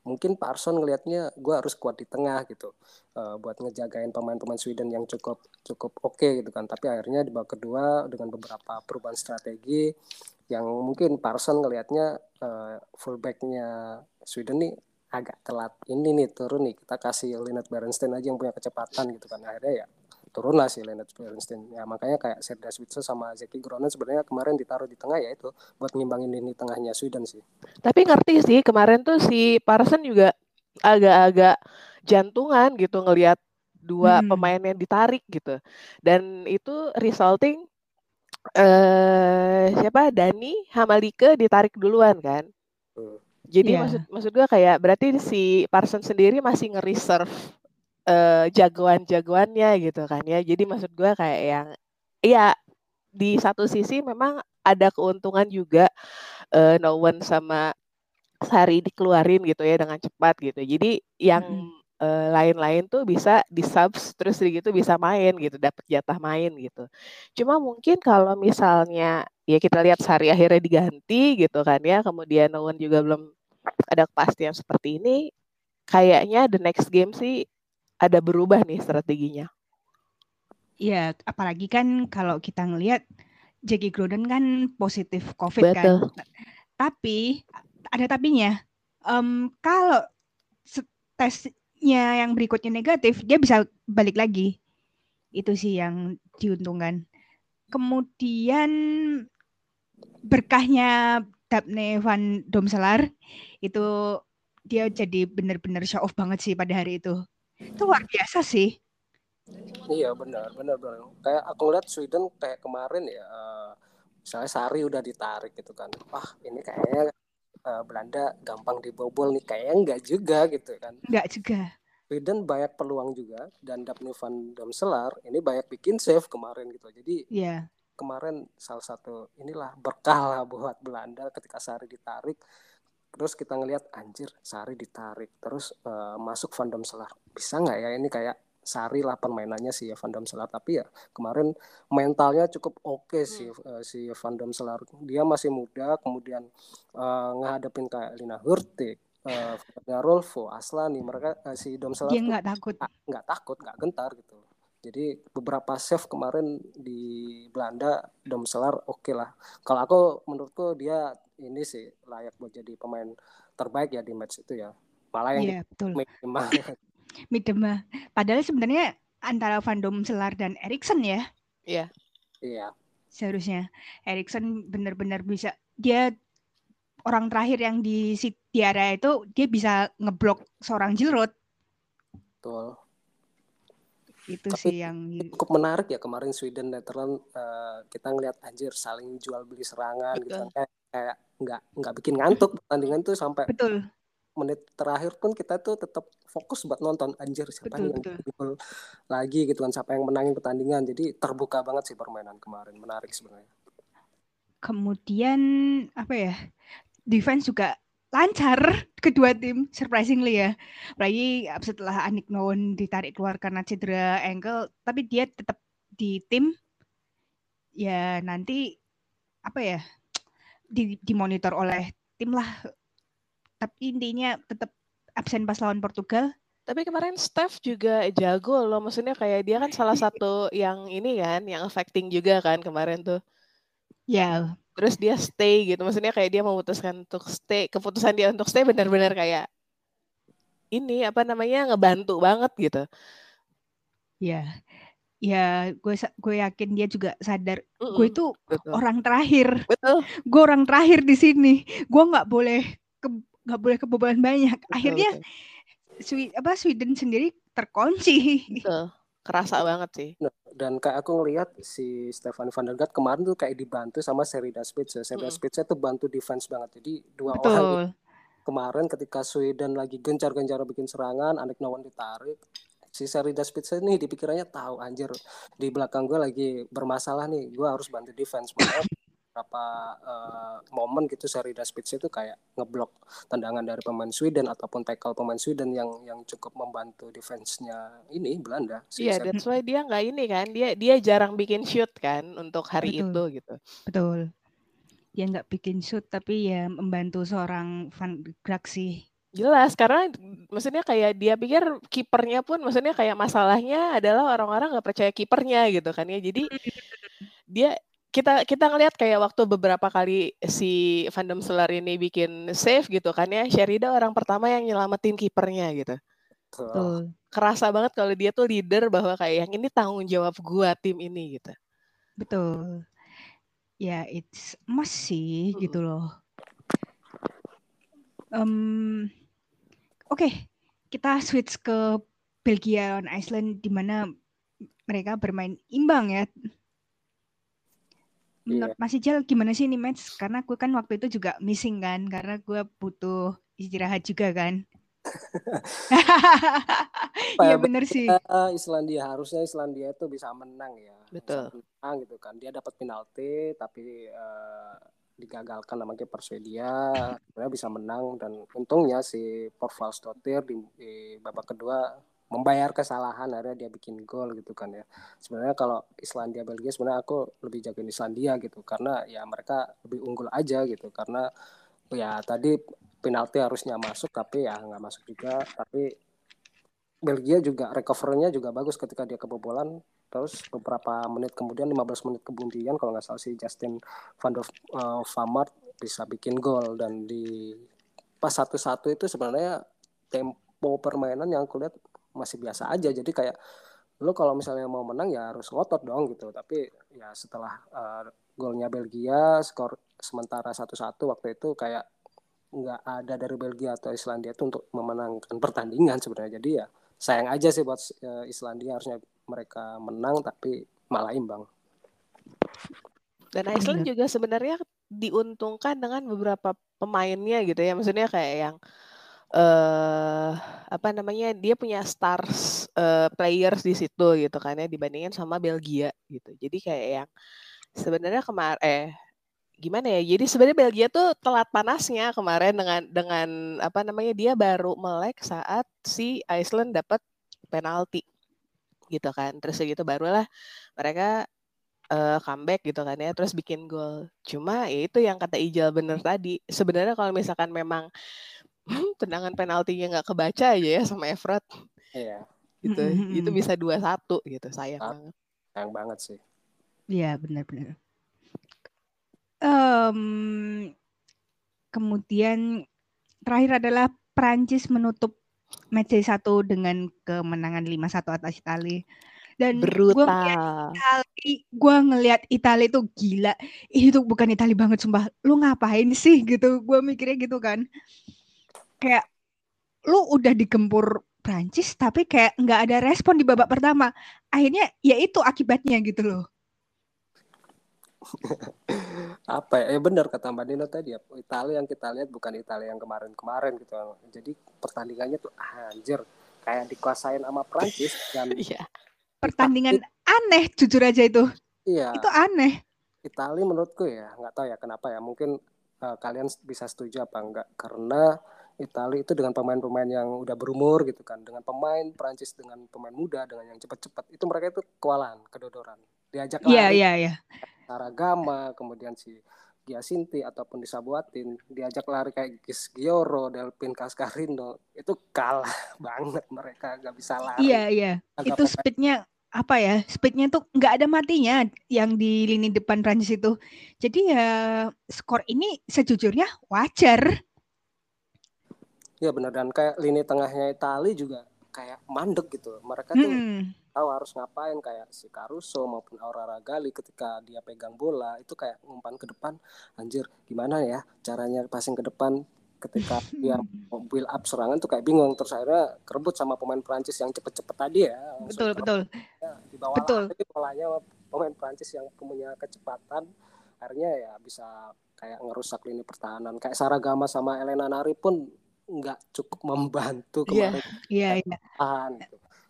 mungkin Pak Arson ngelihatnya gue harus kuat di tengah gitu buat ngejagain pemain-pemain Sweden yang cukup oke gitu kan. Tapi akhirnya di babak kedua dengan beberapa perubahan strategi yang mungkin Pak Arson ngelihatnya fullbacknya Sweden nih agak telat ini nih turun nih kita kasih Lina Berenstein aja yang punya kecepatan gitu kan. Akhirnya ya turunlah si Lina Berenstein ya. Makanya kayak Sherida Spitse sama Zeki Gronen sebenarnya kemarin ditaruh di tengah ya itu buat ngimbangin lini tengahnya Sweden sih. Tapi ngerti sih kemarin tuh si Parson juga agak-agak jantungan gitu ngelihat 2 pemainnya ditarik gitu. Dan itu resulting Dani Hamalike ditarik duluan kan. Jadi maksud gue kayak berarti si Parson sendiri masih nge-reserve jagoan-jagoannya gitu kan ya. Jadi maksud gue kayak yang ya di satu sisi memang ada keuntungan juga Noen sama Sari dikeluarin gitu ya dengan cepat gitu. Jadi yang lain-lain tuh bisa di subs terus gitu bisa main gitu, dapat jatah main gitu. Cuma mungkin kalau misalnya ya kita lihat Sari akhirnya diganti gitu kan ya, kemudian Noen juga belum ada kepastian seperti ini, kayaknya the next game sih ada berubah nih strateginya. Iya, apalagi kan kalau kita ngelihat Jackie Gronen kan positif COVID. Betul. Kan. Tapi ada tapinya. Kalau tesnya yang berikutnya negatif, dia bisa balik lagi. Itu sih yang diuntungkan. Kemudian berkahnya Daphne van Domselaar itu dia jadi benar-benar show off banget sih pada hari itu. Itu luar biasa sih. Iya benar. Kayak aku lihat Sweden kayak kemarin ya, misalnya Sari udah ditarik gitu kan. Wah ini kayaknya Belanda gampang dibobol nih, kayaknya enggak juga gitu kan. Enggak juga. Sweden banyak peluang juga dan Daphne van Domselaar ini banyak bikin save kemarin gitu. Jadi yeah, kemarin salah satu inilah berkah lah buat Belanda ketika Sari ditarik. Terus kita ngelihat anjir Sari ditarik. Terus masuk van Domselaar. Bisa nggak ya ini kayak Sari lah permainannya si van Domselaar, tapi ya kemarin mentalnya cukup oke sih si van Domselaar. Dia masih muda, kemudian ngehadapin kayak Lina Hurtig, Rolfo, Aslani, mereka si Domselaar dia nggak takut, nggak gentar gitu. Jadi beberapa save kemarin di Belanda Domselaar oke lah. Kalau aku menurutku dia ini sih layak buat jadi pemain terbaik ya di match itu ya. Malah yang minimal. Yeah, Midema. Padahal sebenarnya antara van Domselaar dan Eriksson ya. Iya. Iya. Seharusnya Eriksson benar-benar bisa, dia orang terakhir yang di area itu dia bisa ngeblok seorang Giroud. Betul. Itu tapi sih yang cukup menarik ya kemarin Sweden Netherlands, kita ngelihat anjir saling jual beli serangan. Betul. Gitu kayak nggak bikin ngantuk pertandingan tuh sampai. Betul. Menit terakhir pun kita tuh tetap fokus buat nonton anjir siapa nih yang gol lagi gitu kan, siapa yang menangin pertandingan. Jadi terbuka banget sih permainan kemarin, menarik sebenarnya. Kemudian apa ya, defense juga lancar kedua tim surprisingly ya. Apalagi setelah Anik Noen ditarik keluar karena cedera ankle, tapi dia tetap di tim ya, nanti apa ya dimonitor oleh tim lah. Tapi intinya tetap absen pas lawan Portugal. Tapi kemarin Steph juga jago loh, maksudnya kayak dia kan salah satu yang ini kan, yang affecting juga kan kemarin tuh. Ya. Terus dia stay gitu, maksudnya kayak dia memutuskan untuk stay, keputusan dia untuk stay benar-benar kayak ini apa namanya ngebantu banget gitu. Ya. Ya, gue yakin dia juga sadar gue itu orang terakhir. Betul. Gue orang terakhir di sini. Gue nggak boleh kebobolan banyak. Akhirnya Sweden sendiri terkunci. Betul. Kerasa banget sih. Dan kayak aku ngelihat si Stefanie van der Gragt kemarin tuh kayak dibantu sama Sherida Spitse. Sherida Spitse tuh bantu defense banget. Jadi dua orang gitu. Kemarin ketika Sweden lagi gencar-gencar bikin serangan, Anik Noen ditarik. Si Sherida Spitse nih di pikirannya tahu anjir di belakang gue lagi bermasalah nih, gue harus bantu defense. Berapa momen gitu Sherida Spitse itu kayak ngeblok tendangan dari pemain Sweden ataupun tackle pemain Sweden yang cukup membantu defense-nya ini Belanda. Iya, that's why dia nggak ini kan, dia jarang bikin shoot kan untuk hari itu gitu. Betul. Dia nggak bikin shoot tapi ya membantu seorang Van Gragt sih. Jelas, karena maksudnya kayak dia pikir kipernya pun, maksudnya kayak masalahnya adalah orang-orang nggak percaya kipernya gitu kan ya. Jadi dia kita ngelihat kayak waktu beberapa kali si van Domselaar ini bikin save gitu kan ya, Sherida orang pertama yang nyelamatin kipernya gitu. Betul. Kerasa banget kalau dia tuh leader bahwa kayak yang ini tanggung jawab gua tim ini gitu. Betul. Ya it's masih gitu loh. Oke, kita switch ke Belgia on Iceland di mana mereka bermain imbang ya. Menurut Mas Ijal gimana sih ini match? Karena gue kan waktu itu juga missing kan, karena gue butuh istirahat juga kan. Iya benar sih. Islandia, harusnya Islandia itu bisa menang ya. Betul. Menang gitu kan. Dia dapat penalti tapi digagalkan sama kiper Swedia, akhirnya bisa menang. Dan untungnya si Porvalsdottir di babak kedua membayar kesalahan, akhirnya dia bikin gol gitu kan ya. Sebenarnya kalau Islandia Belgia sebenarnya aku lebih jagain Islandia gitu, karena ya mereka lebih unggul aja gitu, karena ya tadi penalti harusnya masuk tapi ya nggak masuk juga. Tapi Belgia juga recovernya juga bagus ketika dia kebobolan. Terus beberapa menit kemudian, 15 menit kemudian kalau nggak salah si Justin van der Vaart bisa bikin gol. Dan di pas 1-1 itu sebenarnya tempo permainan yang aku lihat masih biasa aja. Jadi kayak lo kalau misalnya mau menang ya harus ngotot dong gitu. Tapi ya setelah golnya Belgia, skor sementara 1-1 waktu itu kayak nggak ada dari Belgia atau Islandia itu untuk memenangkan pertandingan sebenarnya. Jadi ya sayang aja sih buat Islandia, harusnya mereka menang tapi malah imbang. Dan Iceland juga sebenarnya diuntungkan dengan beberapa pemainnya gitu ya, maksudnya kayak yang dia punya stars players di situ gitu kan ya, dibandingin sama Belgia gitu. Jadi kayak yang sebenarnya jadi sebenarnya Belgia tuh telat panasnya kemarin dengan dia baru melek saat si Iceland dapat penalti gitu kan. Terus gitu barulah mereka comeback gitu kan ya, terus bikin gol. Cuma ya itu yang kata Ijal bener tadi. Sebenarnya kalau misalkan memang tendangan penaltinya nggak kebaca aja ya sama Everett. Iya. Gitu. Itu bisa 2-1 gitu. Sayang banget. Sayang banget sih. Iya, benar-benar. Kemudian terakhir adalah Perancis menutup match day 1 dengan kemenangan 5-1 atas Italia. Dan gue ngelihat Italia itu gila. Ini tuh bukan Italia banget sumpah. Lu ngapain sih gitu? Gue mikirnya gitu kan. Kayak lu udah digempur Perancis tapi kayak nggak ada respon di babak pertama. Akhirnya ya itu akibatnya gitu loh. Apa ya, benar kata Mbak Dino tadi ya, Italia yang kita lihat bukan Italia yang kemarin-kemarin gitu. Jadi pertandingannya tuh anjir, kayak dikuasain sama Prancis dan pertandingan aneh jujur aja itu. Iya. Itu aneh. Italia menurutku ya, nggak tahu ya kenapa ya, mungkin kalian bisa setuju apa enggak, karena Italia itu dengan pemain-pemain yang udah berumur gitu kan, dengan pemain Prancis dengan pemain muda, dengan yang cepat-cepat itu mereka itu kewalahan, kedodoran. Diajak lari. Iya. Saragama, kemudian si Giacinti ataupun Disabuatin, diajak lari kayak Gis Gioro, Delpin Cascarino, itu kalah banget mereka, nggak bisa lari. Iya. Itu speednya speednya tuh nggak ada matinya yang di lini depan Prancis itu. Jadi ya skor ini sejujurnya wajar. Iya benar, dan kayak lini tengahnya Italia juga kayak mandek gitu. Mereka tuh tahu harus ngapain, kayak si Caruso maupun Aura Ragali ketika dia pegang bola itu kayak ngumpan ke depan, anjir gimana ya caranya passing ke depan, ketika dia build up serangan tuh kayak bingung, terus akhirnya kerebut sama pemain Prancis yang cepet-cepet tadi ya. Betul. Tapi polanya pemain Prancis yang punya kecepatan akhirnya ya bisa kayak ngerusak lini pertahanan. Kayak Saragama sama Elena Nari pun nggak cukup membantu kemarin. Gitu.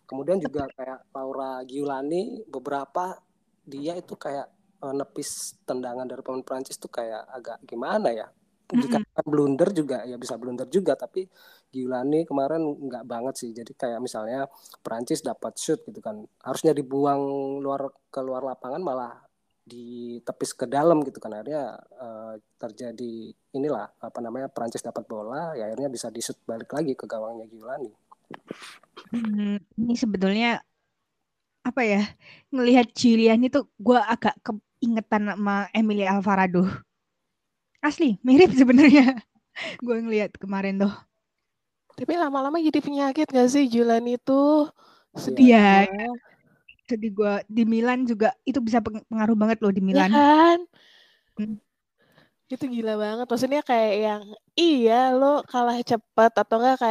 Kemudian juga kayak Laura Giulani, beberapa dia itu kayak nepis tendangan dari pemain Prancis tuh kayak agak gimana ya. Dikatakan blunder juga, ya bisa blunder juga. Tapi Giulani kemarin nggak banget sih. Jadi kayak misalnya Prancis dapat shoot gitu kan, harusnya dibuang keluar lapangan malah ditepis ke dalam gitu kan. Akhirnya terjadi Prancis dapat bola, ya akhirnya bisa di-shoot balik lagi ke gawangnya Giulani. Ini sebetulnya ngelihat Giuliani tuh gue agak keingetan sama Emily Alvarado. Asli mirip sebenarnya. Gue ngelihat kemarin tuh. Tapi lama-lama jadi penyakit gak sih Giuliani tuh? Sedih ya. Sedih gue. Di Milan juga itu bisa pengaruh banget loh di Milan. Ya kan? Itu gila banget, maksudnya kayak yang lo kalah cepat atau enggak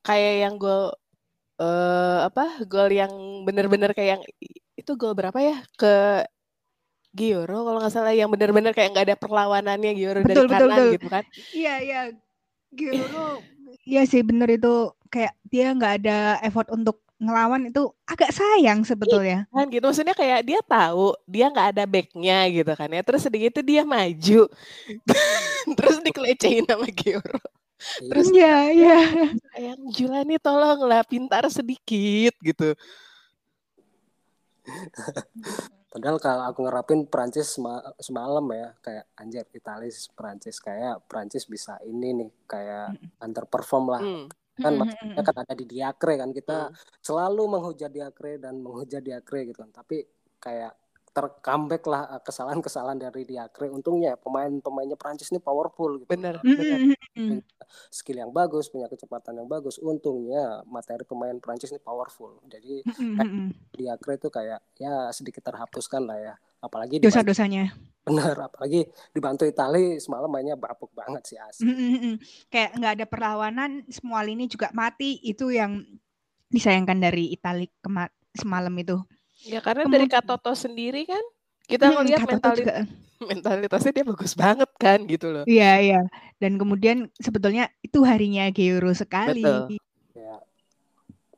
kayak yang gol gol yang benar-benar kayak yang itu gol berapa ya ke Giro kalau nggak salah, yang benar-benar kayak nggak ada perlawanannya Giro dari kanan gitu kan. Iya Giro. Iya sih benar, itu kayak dia nggak ada effort untuk ngelawan itu agak sayang sebetulnya. Iya, kan gitu, maksudnya kayak dia tahu dia nggak ada backnya gitu kan ya. Terus sedikit itu dia maju, terus dikelecehin sama Giro. Terus ya, ya. Sayang Jula nih tolonglah pintar sedikit gitu. Padahal kalau aku ngerapin Prancis semalam ya, kayak anjir Italis Prancis, kayak Prancis bisa ini nih kayak underperform lah. Kan maksudnya kan ada di Diacre kan, kita selalu menghujat Diacre dan menghujat Diacre gitu kan. Tapi kayak tercomeback lah kesalahan-kesalahan dari Diacre. Untungnya pemain-pemainnya Prancis ini powerful gitu. Benar. Skill yang bagus, punya kecepatan yang bagus. Untungnya materi pemain Prancis ini powerful. Jadi Diacre itu kayak ya sedikit terhapuskan lah ya. Apalagi dosa-dosanya. Benar, apalagi dibantu Itali semalam mainnya bapuk banget sih asli. Kayak nggak ada perlawanan, semua lini juga mati. Itu yang disayangkan dari Itali semalam itu. Ya karena dari Katoto sendiri kan kita melihat mentalitasnya dia bagus banget kan gitu loh. Iya iya. Dan kemudian sebetulnya itu harinya Giro sekali. Betul.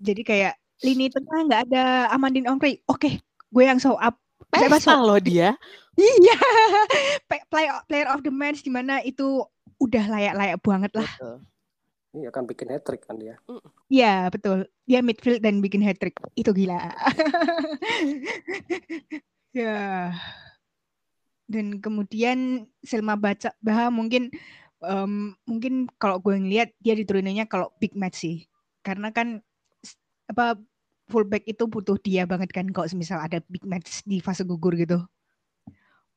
Jadi kayak lini tengah nggak ada Amandine Ongkri. Oke, gue yang show up. Pesta loh dia. Iya. Player of the match di mana itu udah layak-layak banget lah. Betul. Iya kan, bikin hat-trick kan dia. Iya betul. Dia midfield dan bikin hat-trick. Itu gila. Ya. Dan kemudian Selma Baha mungkin kalau gue ngeliat dia dituruninnya kalau big match sih. Karena kan apa fullback itu butuh dia banget kan kalau misal ada big match di fase gugur gitu.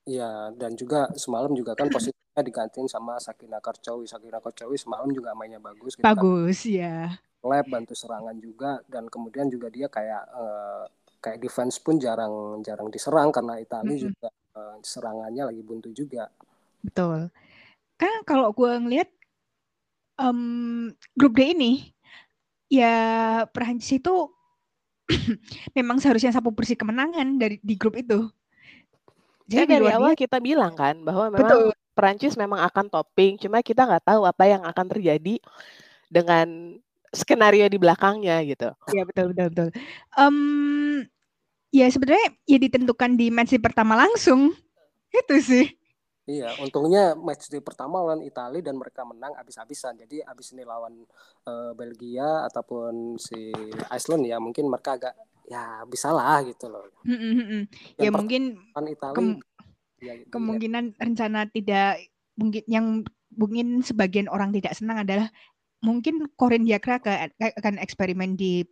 Iya, dan juga semalam juga kan posisinya digantiin sama Sakina Karcowi. Sakina Karcowi semalam juga mainnya bagus. Gitu bagus, kan. Ya. Lab bantu serangan juga, dan kemudian juga dia kayak kayak defense pun jarang diserang karena Italia juga serangannya lagi buntu juga. Betul. Karena kalau gue ngelihat grup D ini, ya Perancis itu memang seharusnya sapu bersih kemenangan di grup itu. Jadi dari awal kita bilang kan bahwa memang Perancis memang akan topping, cuma kita nggak tahu apa yang akan terjadi dengan skenario di belakangnya gitu. Iya betul. Ya sebenarnya ya ditentukan di match pertama langsung itu sih. Iya, untungnya match di pertama lawan Italia dan mereka menang abis-abisan. Jadi abis ini lawan Belgia ataupun si Iceland ya mungkin mereka agak ya bisa lah gitu loh. Ya mungkin Itali, kemungkinan rencana tidak mungkin yang mungkin sebagian orang tidak senang adalah mungkin Corinne Diacre akan eksperimen di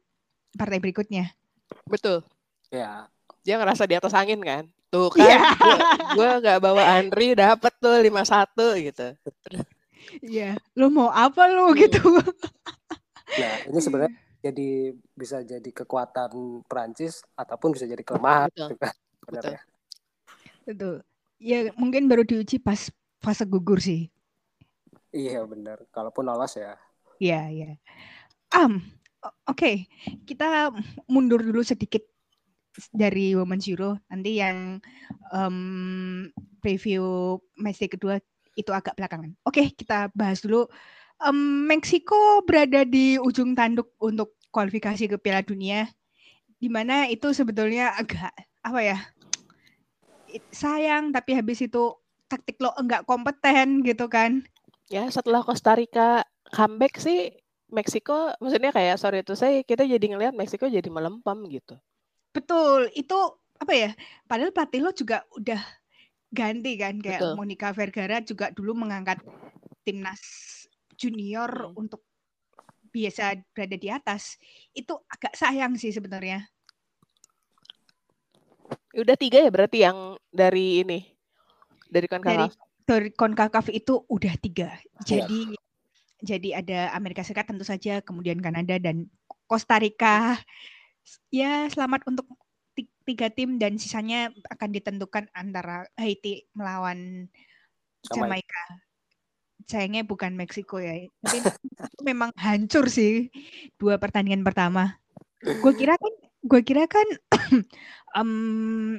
partai berikutnya. Betul. Ya. Dia ngerasa di atas angin kan. Tuh kan, gue gak bawa Andri, dapet tuh 5-1 gitu. Iya, lu mau apa lu gitu. Nah, ini sebenarnya jadi bisa jadi kekuatan Perancis ataupun bisa jadi kelemahan. Betul. Ya mungkin baru diuji pas fase gugur sih. Iya benar, kalaupun lolos ya. Iya. Oke. Kita mundur dulu sedikit dari Women's Euro, nanti yang preview match kedua itu agak belakangan. Oke, kita bahas dulu. Meksiko berada di ujung tanduk untuk kualifikasi ke Piala Dunia, di mana itu sebetulnya agak apa ya? Sayang, tapi habis itu taktik lo enggak kompeten gitu kan? Ya, setelah Costa Rica comeback sih Meksiko, maksudnya kayak sorry itu saya kita jadi ngelihat Meksiko jadi melempem gitu. Betul, itu apa ya? Padahal pelatih lo juga udah ganti kan, kayak Monica Vergara juga dulu mengangkat timnas junior untuk biasa berada di atas. Itu agak sayang sih sebenarnya. Udah 3 ya berarti yang dari ini, dari CONCACAF. Dari CONCACAF itu udah 3. Jadi ada Amerika Serikat tentu saja, kemudian Kanada dan Costa Rica. Ya selamat untuk 3 tim dan sisanya akan ditentukan antara Haiti melawan Jamaika. Sayangnya bukan Meksiko ya. Tapi memang hancur sih 2 pertandingan pertama. Gue kira kan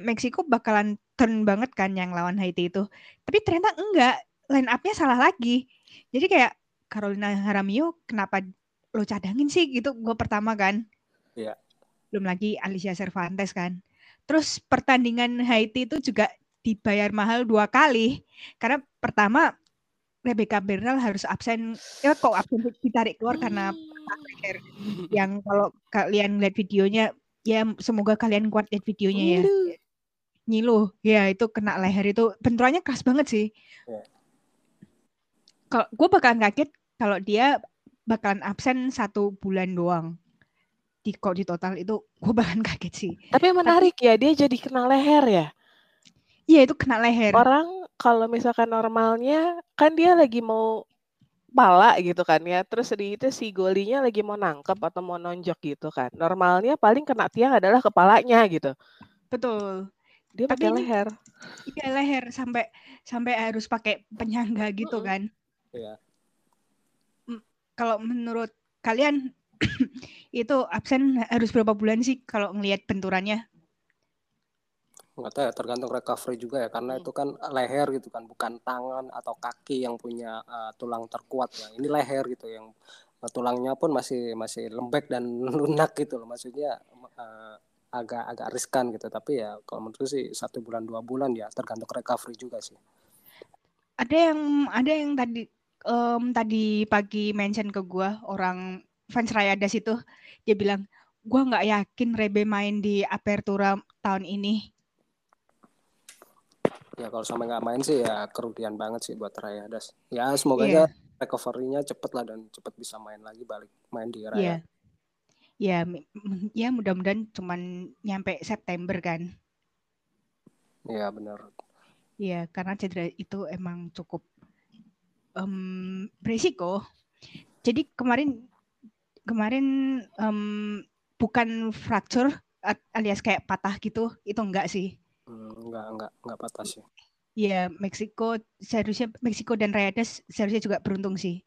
Meksiko bakalan turn banget kan yang lawan Haiti itu. Tapi ternyata enggak, line up-nya salah lagi. Jadi kayak Carolina Jaramillo kenapa lo cadangin sih gitu, gue pertama kan. Iya. belum lagi Alicia Cervantes kan. Terus pertandingan Haiti itu juga dibayar mahal dua kali, karena pertama Rebecca Bernal harus absen, ya kok absen ditarik keluar karena yang kalau kalian lihat videonya, ya semoga kalian kuat lihat videonya ya. Nyiluh, ya itu kena leher, itu benturannya keras banget sih. Kalau gue bakalan kaget kalau dia bakalan absen 1 bulan doang. Kok di total itu gue bakalan kaget sih. Tapi menarik ya, dia jadi kena leher ya. Iya itu kena leher. Orang kalau misalkan normalnya kan dia lagi mau pala gitu kan ya, terus di itu si golinya lagi mau nangkep atau mau nonjok gitu kan. Normalnya paling kena tiang adalah kepalanya gitu. Betul. Dia pakai leher. Iya leher sampai harus pakai penyangga gitu kan. Iya. Kalau menurut kalian itu absen harus berapa bulan sih kalau ngelihat benturannya? Nggak tahu ya, tergantung recovery juga ya, karena itu kan leher gitu kan, bukan tangan atau kaki yang punya tulang terkuat ya. Ini leher gitu yang tulangnya pun masih lembek dan lunak gitu loh, maksudnya agak riskan gitu. Tapi ya kalau menurut sih 1 bulan 2 bulan ya, tergantung recovery juga sih. Ada yang tadi pagi mention ke gua orang fans Rayadas itu, dia bilang gua nggak yakin Rebe main di Apertura tahun ini. Ya kalau sampai nggak main sih ya kerugian banget sih buat Rayadas. Ya semoga aja recovery-nya cepet lah dan cepet bisa main lagi, balik main di Rayadas. Ya mudah-mudahan cuman nyampe September kan. Ya benar. Ya karena cedera itu emang cukup berisiko. Jadi kemarin bukan fracture alias kayak patah gitu, itu enggak sih. Enggak patah sih. Iya, Meksiko dan Rayadas seharusnya juga beruntung sih.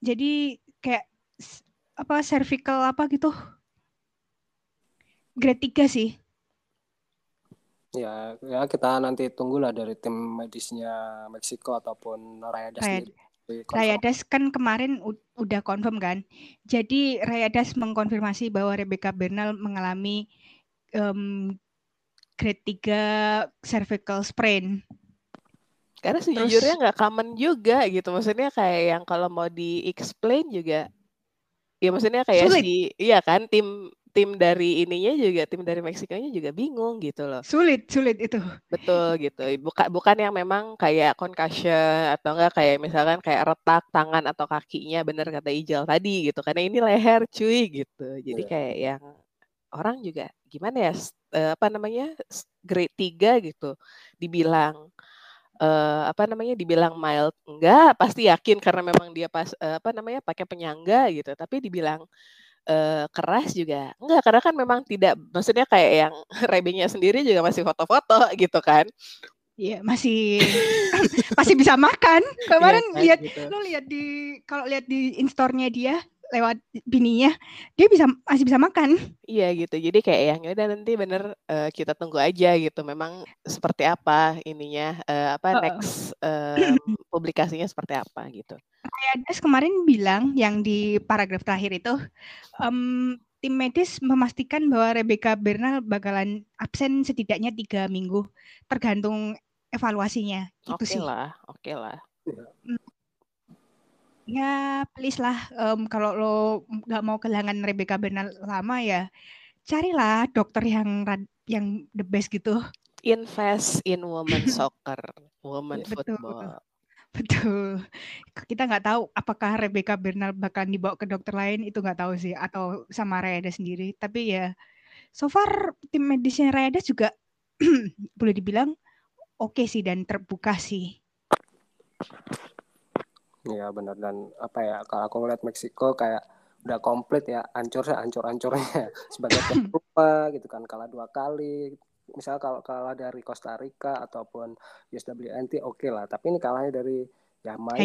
Jadi kayak apa cervical apa gitu. Grade 3 sih. Ya kita nanti tunggulah dari tim medisnya Meksiko ataupun Rayadas. Rayadas kan kemarin udah confirm kan. Jadi Rayadas mengkonfirmasi bahwa Rebecca Bernal mengalami grade 3 cervical sprain. Karena sejujurnya nggak common juga gitu, maksudnya kayak yang kalau mau di-explain juga, ya maksudnya kayak sulit. Iya kan tim dari ininya juga, tim dari Meksikonya juga bingung gitu loh. Sulit itu. Betul gitu. Bukan yang memang kayak concussion atau enggak kayak misalkan kayak retak tangan atau kakinya, bener kata Ijal tadi gitu. Karena ini leher cuy gitu. Jadi kayak yang orang juga gimana ya, grade 3 gitu, dibilang dibilang mild enggak, pasti yakin karena memang dia pas pakai penyangga gitu, tapi dibilang keras juga enggak, karena kan memang tidak, maksudnya kayak yang Rebe-nya sendiri juga masih foto-foto gitu kan. Iya, masih masih bisa makan. Kemarin lihat gitu. Lu lihat kalau lihat di in-store-nya dia lewat bininya, dia masih bisa makan. Iya gitu, jadi kayak yang udah nanti bener kita tunggu aja gitu, memang seperti apa ininya, next publikasinya seperti apa gitu. Rayadas kemarin bilang yang di paragraf terakhir itu, tim medis memastikan bahwa Rebecca Bernal bakalan absen setidaknya 3 minggu, tergantung evaluasinya. Oke lah. Ya please lah, kalau lo nggak mau kehilangan Rebecca Bernal lama ya, carilah dokter yang the best gitu. Invest in women soccer, women football. Betul. Kita nggak tahu apakah Rebecca Bernal bakal dibawa ke dokter lain, itu nggak tahu sih, atau sama Rayadas sendiri. Tapi ya, so far tim medisnya Rayadas juga boleh dibilang oke sih dan terbuka sih. Ya benar, dan kalau aku ngeliat Meksiko kayak udah komplit ya, hancurnya sebagai tuan rumah gitu kan, kalah 2 kali. Misalnya kalau kalah dari Costa Rica ataupun USWNT oke lah, tapi ini kalahnya dari Jamaika.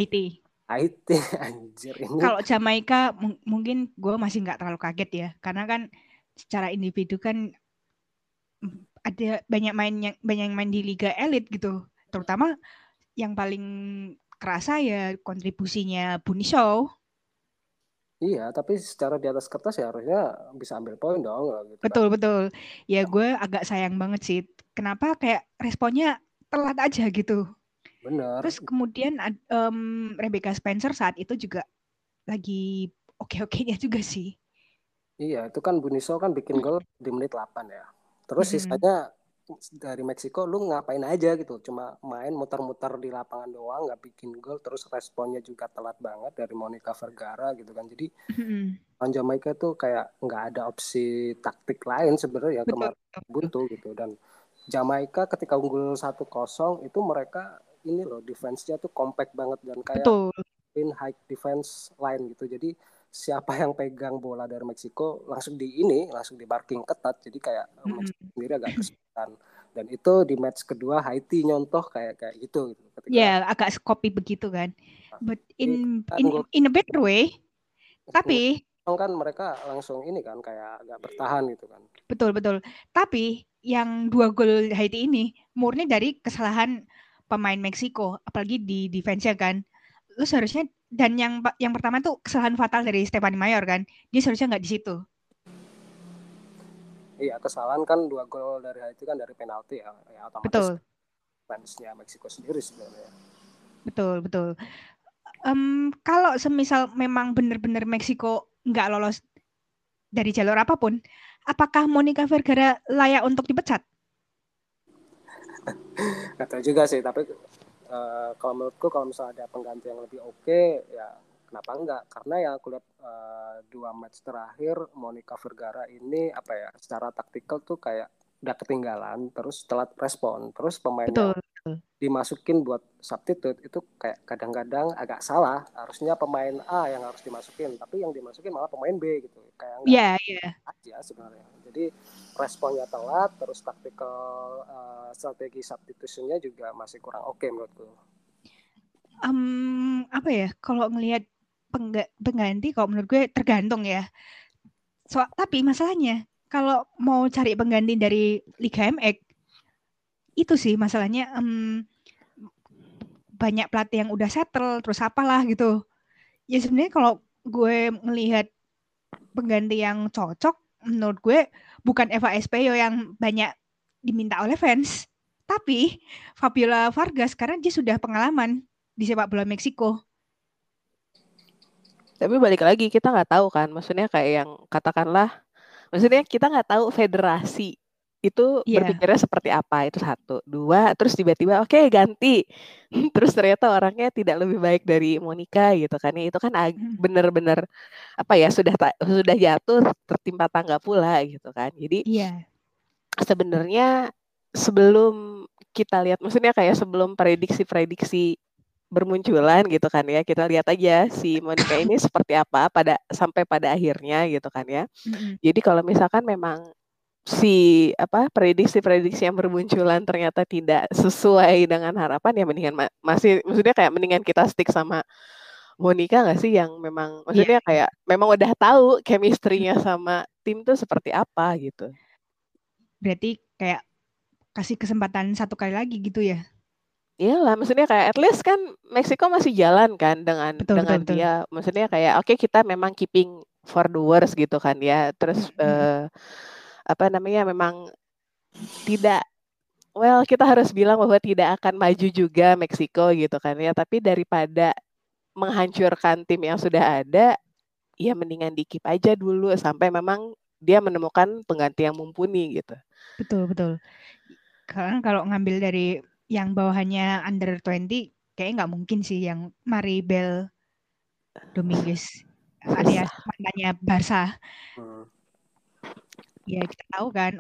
Haiti anjir ini. Kalau Jamaika mungkin gue masih nggak terlalu kaget ya, karena kan secara individu kan ada banyak main di liga elit gitu, terutama yang paling kerasa ya kontribusinya Bunishow. Iya, tapi secara di atas kertas ya harusnya bisa ambil poin dong gitu. Betul, kan? Betul. Ya gue agak sayang banget sih. Kenapa kayak responnya telat aja gitu. Benar. Terus kemudian Rebecca Spencer saat itu juga lagi oke-okenya juga sih. Iya, itu kan Buniso kan bikin gol di menit 8 ya. Terus sisanya dari Meksiko lu ngapain aja gitu, cuma main muter-muter di lapangan doang, nggak bikin gol. Terus responnya juga telat banget dari Monica Vergara gitu kan, jadi lawan Jamaika tuh kayak nggak ada opsi taktik lain sebenarnya ya kemarin buntu gitu. Dan Jamaika ketika unggul 1-0 itu mereka ini loh defense-nya tuh compact banget dan kayak in high defense line gitu, jadi siapa yang pegang bola dari Meksiko langsung di marking ketat, jadi kayak Meksiko sendiri agak kesulitan. Dan itu di match kedua Haiti nyontoh kayak gitu gitu. Ya, agak copy begitu kan. But in a better way. Tapi kan mereka langsung ini kan kayak agak bertahan gitu kan. Betul, betul. Tapi yang 2 gol Haiti ini murni dari kesalahan pemain Meksiko, apalagi di defense-nya kan. Lu seharusnya, dan yang pertama tuh kesalahan fatal dari Stefanie Mayor kan, dia seharusnya nggak di situ. Iya, kesalahan kan 2 gol dari Haiti kan dari penalti ya otomatis. Betul. Fansnya Meksiko sendiri sebenarnya. Betul, betul. Kalau semisal memang benar-benar Meksiko nggak lolos dari jalur apapun, apakah Monica Vergara layak untuk dipecat? Nggak tahu juga sih, tapi kalau menurutku kalau misalnya ada pengganti yang lebih oke, ya kenapa enggak? Karena ya aku lihat 2 match terakhir Monica Vergara ini apa ya, secara taktikal tuh kayak udah ketinggalan, terus telat respon, terus pemainnya dimasukin buat substitute itu kayak kadang-kadang agak salah. Harusnya pemain A yang harus dimasukin, tapi yang dimasukin malah pemain B gitu. Kayak aja sebenarnya. Jadi responnya telat, terus tactical strategi substitution-nya juga masih kurang oke menurutku. Apa ya? Kalau ngelihat pengganti kalau menurut gue tergantung ya. Tapi masalahnya kalau mau cari pengganti dari Liga MX itu sih masalahnya, banyak pelatih yang udah settle terus apalah gitu. Ya sebenarnya kalau gue melihat pengganti yang cocok menurut gue bukan Eva Espejo yang banyak diminta oleh fans, tapi Fabiola Vargas karena dia sudah pengalaman di sepak bola Meksiko. Tapi balik lagi kita nggak tahu kan, maksudnya kayak yang katakanlah, maksudnya kita nggak tahu federasi itu berpikirnya seperti apa, itu 1, 2, terus tiba-tiba oke, ganti, terus ternyata orangnya tidak lebih baik dari Monica gitu kan, itu kan benar-benar apa ya, sudah jatuh tertimpa tangga pula gitu kan. Jadi sebenarnya sebelum kita lihat, maksudnya kayak sebelum prediksi-prediksi bermunculan gitu kan ya, kita lihat aja si Monica ini seperti apa sampai pada akhirnya gitu kan ya. Jadi kalau misalkan memang si prediksi-prediksi yang bermunculan ternyata tidak sesuai dengan harapan, ya mendingan masih maksudnya kayak mendingan kita stick sama Monica nggak sih, yang memang maksudnya kayak memang udah tahu chemistry-nya sama tim tuh seperti apa gitu. Berarti kayak kasih kesempatan 1 kali lagi gitu ya. Iyalah, maksudnya kayak at least kan Meksiko masih jalan kan dengan betul. Dia maksudnya kayak oke, kita memang keeping for the worst gitu kan ya. Terus memang tidak, kita harus bilang bahwa tidak akan maju juga Meksiko gitu kan ya, tapi daripada menghancurkan tim yang sudah ada, ya mendingan di-keep aja dulu sampai memang dia menemukan pengganti yang mumpuni gitu. Betul, betul. Karena kalau ngambil dari yang bawahannya under 20, kayaknya nggak mungkin sih yang Maribel Dominguez alias mantannya Barca. Ya kita tahu kan,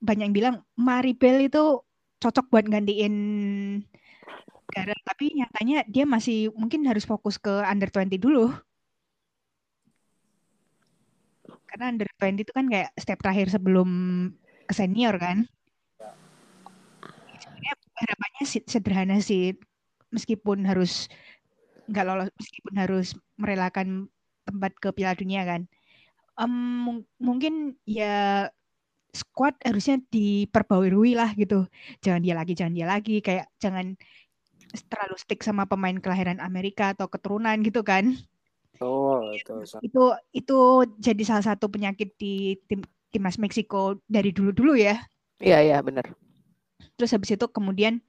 banyak yang bilang Maribel itu cocok buat gantiin Gara, tapi nyatanya dia masih mungkin harus fokus ke under 20 dulu. Karena under 20 itu kan kayak step terakhir sebelum ke senior kan. Sebenarnya harapannya sederhana sih, meskipun harus merelakan tempat ke Piala Dunia kan. Mungkin ya squad harusnya diperbaharui lah gitu. Jangan dia lagi kayak jangan terlalu stick sama pemain kelahiran Amerika atau keturunan gitu kan. Itu jadi salah satu penyakit di timnas Meksiko dari dulu-dulu ya. Iya, benar. Terus habis itu kemudian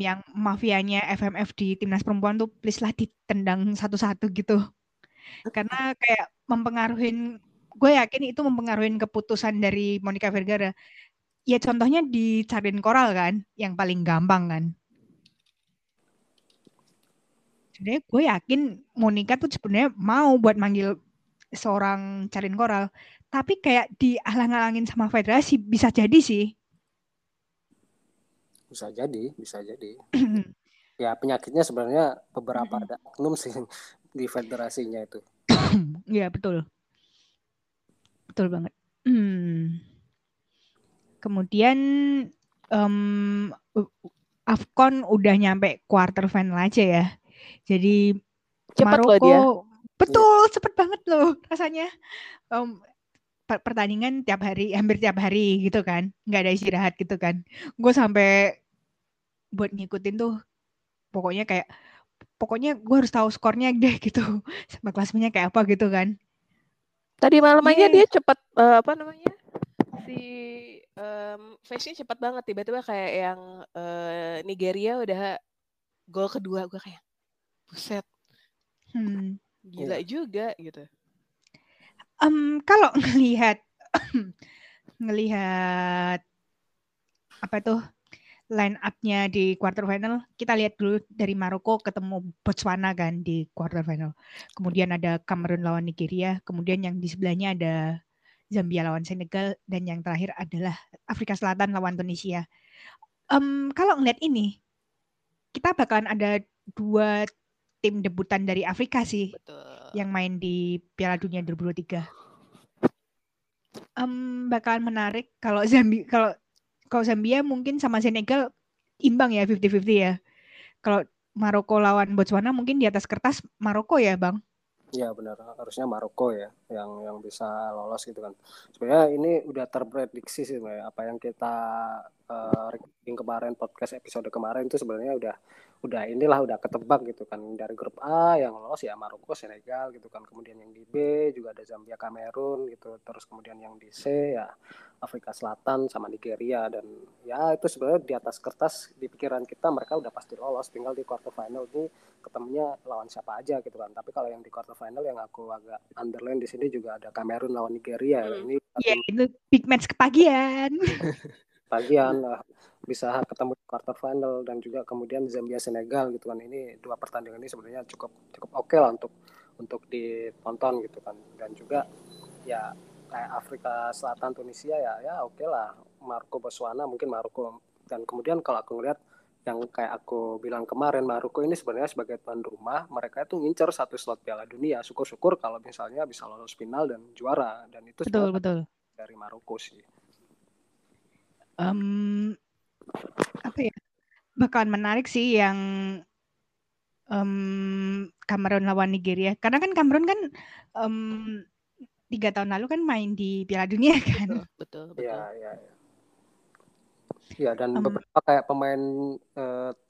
yang mafianya FMF di timnas perempuan tuh please lah ditendang satu-satu gitu. Karena kayak mempengaruhin, gue yakin itu mempengaruhi keputusan dari Monica Vergara. Ya contohnya di Cardin Coral kan, yang paling gampang kan. Sebenarnya gue yakin Monica tuh sebenarnya mau buat manggil seorang Cardin Coral, tapi kayak dihalang-halangin sama federasi, bisa jadi sih. Bisa jadi. Ya penyakitnya sebenarnya beberapa ada oknum sih di federasinya itu. Iya betul banget. Kemudian AFCON udah nyampe quarter final aja ya. Jadi cepat Maroko, loh dia. Betul, yeah. Cepet banget loh rasanya. Pertandingan tiap hari, hampir tiap hari gitu kan. Nggak ada istirahat gitu kan. Gue sampai buat ngikutin tuh. Pokoknya gue harus tahu skornya deh gitu. Sama klasemennya kayak apa gitu kan. Tadi malam aja dia cepet face-nya cepat banget, tiba-tiba kayak yang Nigeria udah gol kedua, gue kayak buset. Gila juga gitu. Kalau ngelihat apa tuh line up-nya di quarter final, kita lihat dulu dari Maroko ketemu Botswana kan di quarter final. Kemudian ada Kamerun lawan Nigeria, kemudian yang di sebelahnya ada Zambia lawan Senegal, dan yang terakhir adalah Afrika Selatan lawan Tunisia. Kalau ngeliat ini, kita bakalan ada 2 tim debutan dari Afrika sih. Betul. Yang main di Piala Dunia 2023. Bakalan menarik kalau Zambia mungkin sama Senegal imbang ya, 50-50 ya. Kalau Maroko lawan Botswana mungkin di atas kertas Maroko ya, Bang. Ya benar, harusnya Maroko ya yang bisa lolos gitu kan. Sebenarnya ini udah terprediksi sih sebenarnya. Apa yang kita recording kemarin, podcast episode kemarin itu sebenarnya udah ketebak gitu kan. Dari grup A yang lolos ya Maroko, Senegal gitu kan. Kemudian yang di B juga ada Zambia, Kamerun gitu. Terus kemudian yang di C ya Afrika Selatan sama Nigeria, dan ya itu sebenarnya di atas kertas di pikiran kita mereka udah pasti lolos, tinggal di quarter final ini ketemunya lawan siapa aja gitu kan. Tapi kalau yang di quarter final yang aku agak underline di sini juga ada Kamerun lawan Nigeria. Ini itu big match kepagian lah, bisa ketemu di quarter final, dan juga kemudian Zambia Senegal gitu kan. Ini 2 pertandingan ini sebenarnya cukup oke lah untuk ditonton gitu kan. Dan juga ya kayak Afrika Selatan, Tunisia ya oke lah. Maroko, Botswana mungkin Maroko. Dan kemudian kalau aku ngelihat yang kayak aku bilang kemarin, Maroko ini sebenarnya sebagai tuan rumah, mereka itu ngincer 1 slot Piala Dunia. Syukur-syukur kalau misalnya bisa lolos final dan juara. Dan itu betul. Dari Maroko sih. Apa ya? Bakalan menarik sih yang Kamerun lawan Nigeria. Karena kan Kamerun kan 3 tahun lalu kan main di Piala Dunia kan. Betul. Iya. Ya, dan beberapa kayak pemain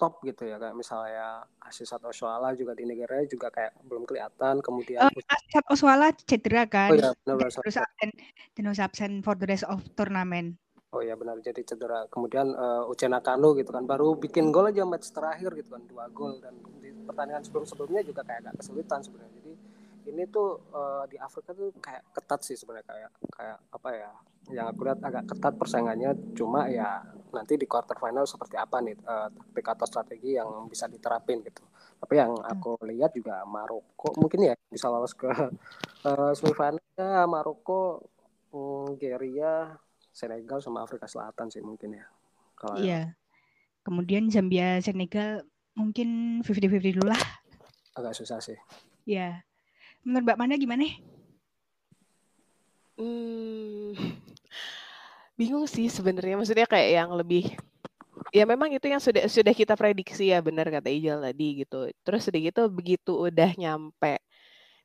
top gitu ya, kayak misalnya Asisat Oswala juga di Nigeria juga kayak belum kelihatan. Kemudian Asisat Oswala cedera kan. Oh iya, benar. Terus absen for the rest of tournament. Oh iya benar, jadi cedera. Kemudian Uchena Kanu gitu kan baru bikin gol aja match terakhir gitu kan, 2 gol, dan di pertandingan sebelum-sebelumnya juga kayak agak kesulitan sebenarnya. Jadi ini tuh di Afrika tuh kayak ketat sih sebenarnya, kayak apa ya, yang aku lihat agak ketat persaingannya. Cuma ya nanti di quarter final seperti apa nih taktik atau strategi yang bisa diterapin gitu. Tapi yang aku lihat juga Maroko mungkin ya bisa lolos ke semifinal. Maroko, Nigeria, Senegal sama Afrika Selatan sih mungkin ya. Kalau iya. Kemudian Zambia, Senegal mungkin 50-50 dulu lah. Agak susah sih. Iya. Menurut Mbak Manda gimana? Bingung sih sebenarnya. Maksudnya kayak yang lebih, ya memang itu yang sudah kita prediksi ya, benar kata Ijal tadi gitu. Terus udah gitu, begitu udah nyampe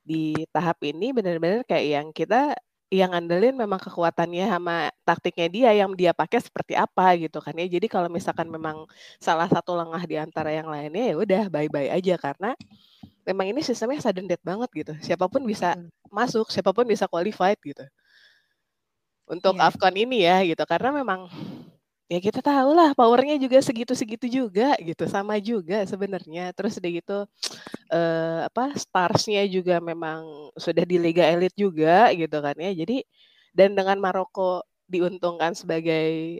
di tahap ini, benar-benar kayak yang kita yang ngandelin memang kekuatannya sama taktiknya dia, yang dia pakai seperti apa gitu kan ya. Jadi kalau misalkan memang salah satu lengah di antara yang lainnya, ya udah bye-bye aja, karena memang ini sistemnya sudden death banget gitu. Siapapun bisa masuk, siapapun bisa qualified gitu. Untuk AFCON ini ya gitu, karena memang ya kita tahu lah powernya juga segitu-segitu juga gitu, sama juga sebenarnya. Terus udah gitu starsnya juga memang sudah di liga elit juga gitu kan ya. Jadi dan dengan Maroko diuntungkan sebagai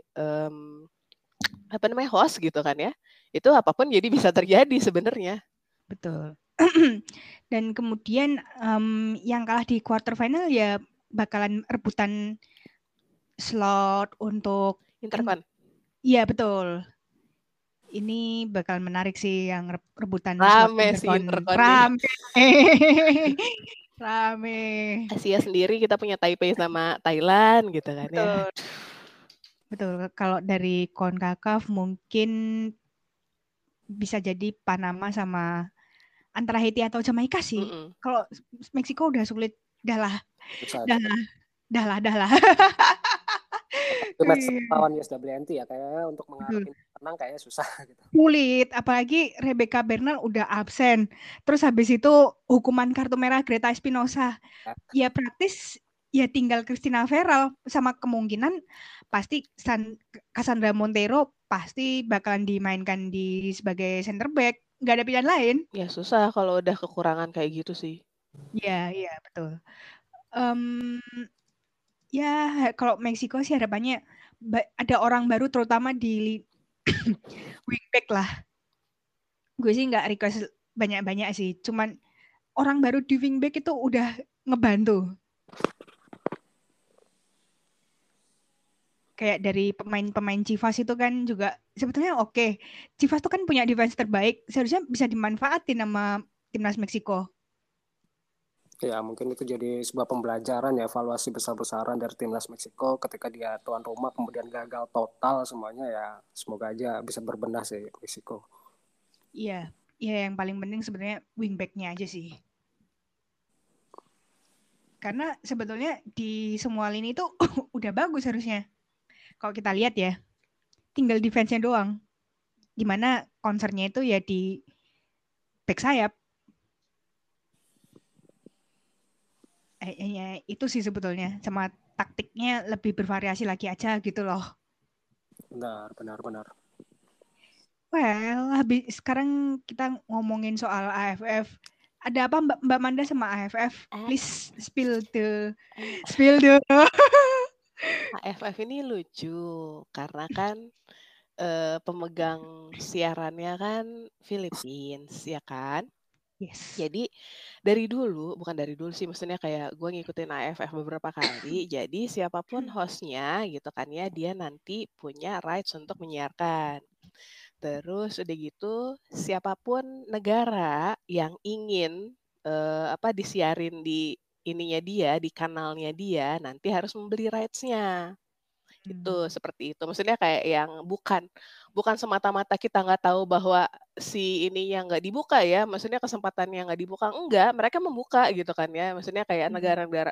host gitu kan ya, itu apapun jadi bisa terjadi sebenarnya. Betul. Dan kemudian yang kalah di quarter final ya bakalan rebutan slot untuk Intercon. Iya betul. Ini bakal menarik sih yang rebutan rame slot Intercon. Rame. Asia sendiri kita punya Taipei sama Thailand gitu kan. Betul. Ya. Betul. Kalau dari CONCACAF mungkin bisa jadi Panama sama antara Haiti atau Jamaika sih. Kalau Meksiko udah sulit, dah lah. Itu match lawan USWNT ya, kayaknya untuk mengalami menang kayaknya susah gitu. Sulit, apalagi Rebecca Bernal udah absen. Terus habis itu hukuman kartu merah Greta Espinosa. Ya praktis ya tinggal Christina Ferral sama kemungkinan pasti Cassandra Montero pasti bakalan dimainkan di sebagai center back. Nggak ada pilihan lain. Ya susah kalau udah kekurangan kayak gitu sih. Ya, ya betul. Ya kalau Meksiko sih harapannya ada orang baru terutama di wingback lah. Gue sih nggak request banyak-banyak sih. Cuman orang baru di wingback itu udah ngebantu. Kayak dari pemain-pemain Chivas itu kan juga sebetulnya oke. Chivas itu kan punya defense terbaik, seharusnya bisa dimanfaatin sama timnas Meksiko. Ya mungkin itu jadi sebuah pembelajaran ya, evaluasi besar-besaran dari timnas Meksiko ketika dia tuan rumah kemudian gagal total semuanya ya. Semoga aja bisa berbenah sih Meksiko. Iya, ya yang paling penting sebenarnya wingback-nya aja sih. Karena sebetulnya di semua lini itu udah bagus harusnya. Kalau kita lihat ya, tinggal defense-nya doang. Dimana concernnya itu ya di back sayap. Ya, itu sih sebetulnya. Sama taktiknya lebih bervariasi lagi aja gitu loh. Benar. Well, sekarang kita ngomongin soal AFF. Ada apa Mbak Manda sama AFF? Please spill the... AFF ini lucu karena kan pemegang siarannya kan Philippines ya kan. Yes. Jadi bukan dari dulu sih, maksudnya kayak gue ngikutin AFF beberapa kali. Jadi siapapun hostnya gitu kan ya, dia nanti punya rights untuk menyiarkan. Terus udah gitu siapapun negara yang ingin disiarin di ininya dia, di kanalnya dia, nanti harus membeli rights-nya. Itu seperti itu. Maksudnya kayak yang bukan semata-mata kita nggak tahu bahwa si ininya nggak dibuka ya. Maksudnya kesempatannya nggak dibuka. Enggak, mereka membuka gitu kan ya. Maksudnya kayak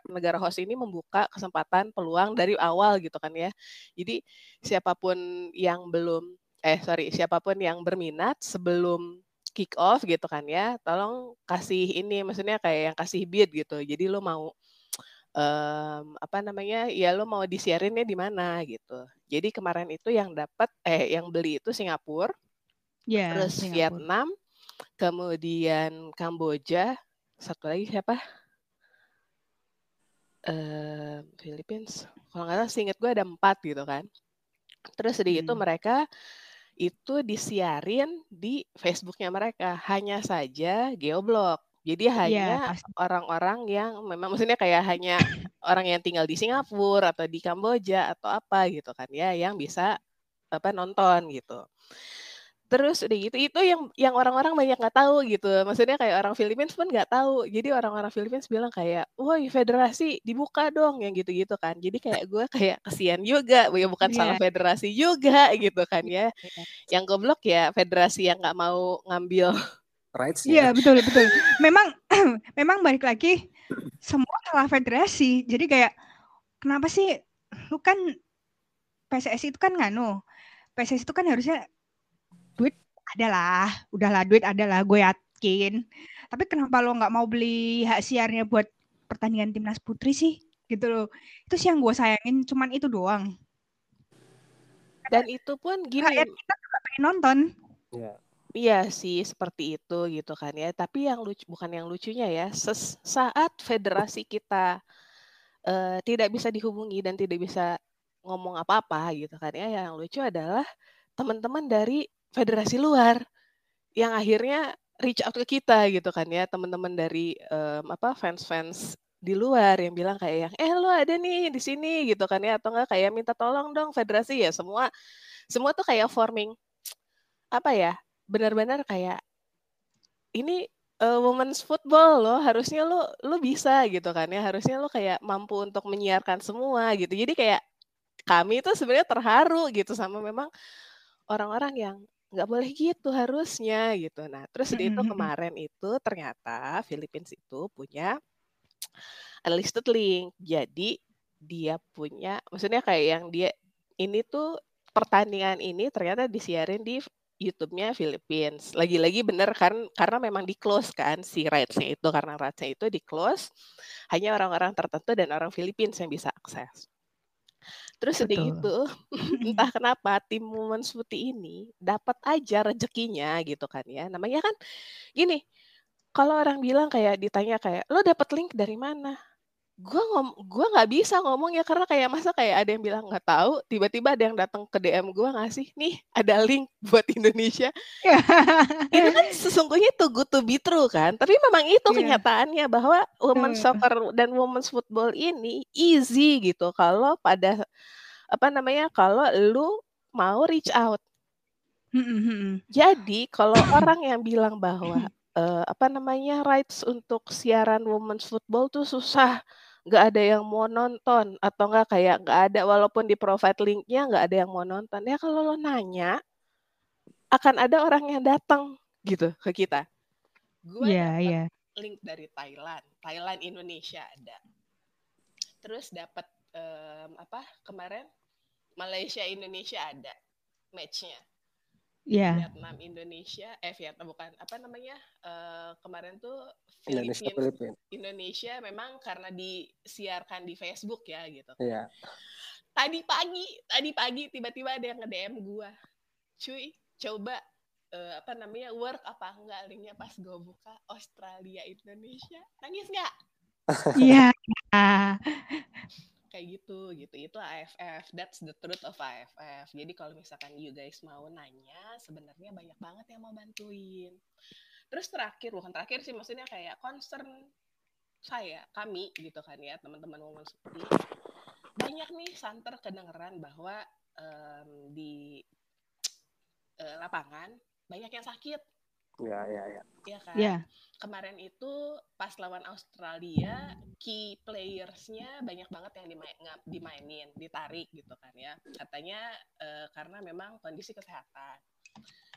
negara host ini membuka kesempatan peluang dari awal gitu kan ya. Jadi siapapun yang berminat sebelum kick off gitu kan ya, tolong kasih ini, maksudnya kayak yang kasih bid gitu. Jadi lo mau lo mau disiarinnya di mana gitu. Jadi kemarin itu yang yang beli itu Singapura, terus Singapura. Vietnam, kemudian Kamboja, satu lagi siapa? Philippines. Kalau nggak salah seinget gue ada 4 gitu kan. Terus dari itu mereka itu disiarin di Facebooknya mereka, hanya saja geoblok. Jadi hanya orang-orang yang memang, maksudnya kayak hanya orang yang tinggal di Singapura atau di Kamboja atau apa gitu kan ya, yang bisa nonton gitu. Terus udah gitu itu yang orang-orang banyak nggak tahu gitu. Maksudnya kayak orang Filipina pun nggak tahu. Jadi orang-orang Filipina bilang kayak, "Woi, federasi dibuka dong," yang gitu-gitu kan. Jadi kayak gue kayak kesian juga, ya bukan salah federasi juga gitu kan ya. Yang goblok ya federasi yang nggak mau ngambil rights. Iya, betul. Memang balik lagi semua salah federasi. Jadi kayak kenapa sih lu kan PSSI itu kan nganu. PSSI itu kan harusnya duit adalah, udahlah duit adalah, gue yakin. tapi kenapa lo nggak mau beli hak siarnya buat pertandingan timnas putri sih gitu loh. Itu sih yang gue sayangin, cuman itu doang. Dan itu pun gini, kita juga pengen nonton. Iya. Iya sih, seperti itu gitu kan ya. Tapi yang lucu, bukan yang lucunya ya, saat federasi kita tidak bisa dihubungi dan tidak bisa ngomong apa-apa gitu kan ya, yang lucu adalah teman-teman dari federasi luar yang akhirnya reach out ke kita gitu kan ya, teman-teman dari fans-fans di luar yang bilang kayak yang lo ada nih di sini gitu kan ya, atau enggak kayak minta tolong dong federasi ya, semua tuh kayak forming apa ya, benar-benar kayak ini women's football lo harusnya lo bisa gitu kan ya, harusnya lo kayak mampu untuk menyiarkan semua gitu. Jadi kayak kami tuh sebenarnya terharu gitu sama memang orang-orang yang nggak boleh gitu harusnya gitu. Nah terus itu kemarin itu ternyata Philippines itu punya unlisted link. Jadi dia punya, maksudnya kayak yang dia ini tuh pertandingan ini ternyata disiarin di YouTube-nya Philippines. Lagi-lagi bener kan, karena memang di-close kan si rights-nya itu, karena rights-nya itu di-close, hanya orang-orang tertentu dan orang Philippines yang bisa akses. Terus udah gitu, entah kenapa tim Women's Putih ini dapat aja rezekinya gitu kan ya. Namanya kan gini, kalau orang bilang kayak ditanya kayak lo dapat link dari mana? Gua nggak bisa ngomong ya, karena kayak masa kayak ada yang bilang nggak tahu, tiba-tiba ada yang datang ke DM gua ngasih nih ada link buat Indonesia. Itu kan sesungguhnya too good to be true kan, tapi memang itu kenyataannya bahwa women's soccer dan women's football ini easy gitu kalau pada kalau lu mau reach out. Jadi kalau orang yang bilang bahwa rights untuk siaran women's football tuh susah, nggak ada yang mau nonton, atau nggak kayak nggak ada, walaupun di provide linknya nggak ada yang mau nonton ya, kalau lo nanya akan ada orang yang datang gitu ke kita. Gue link dari Thailand Indonesia ada, terus dapat kemarin Malaysia Indonesia ada matchnya. Vietnam Indonesia, kemarin tuh Filipina. Indonesia memang karena disiarkan di Facebook ya gitu. Iya. Tadi pagi tiba-tiba ada yang nge-DM gua. Cuy, coba work apa enggak linknya. Pas gua buka Australia Indonesia. Nangis enggak? Iya. Kayak gitu. Itu AFF. That's the truth of AFF. Jadi kalau misalkan you guys mau nanya, sebenarnya banyak banget yang mau bantuin. Terus bukan terakhir sih, maksudnya kayak concern kami gitu kan ya, teman-teman women seperti banyak nih santer kedengeran bahwa di lapangan banyak yang sakit. Ya. Iya kan? Yeah. Kemarin itu pas lawan Australia, key players-nya banyak banget yang dimainin, ditarik gitu kan ya. Katanya karena memang kondisi kesehatan.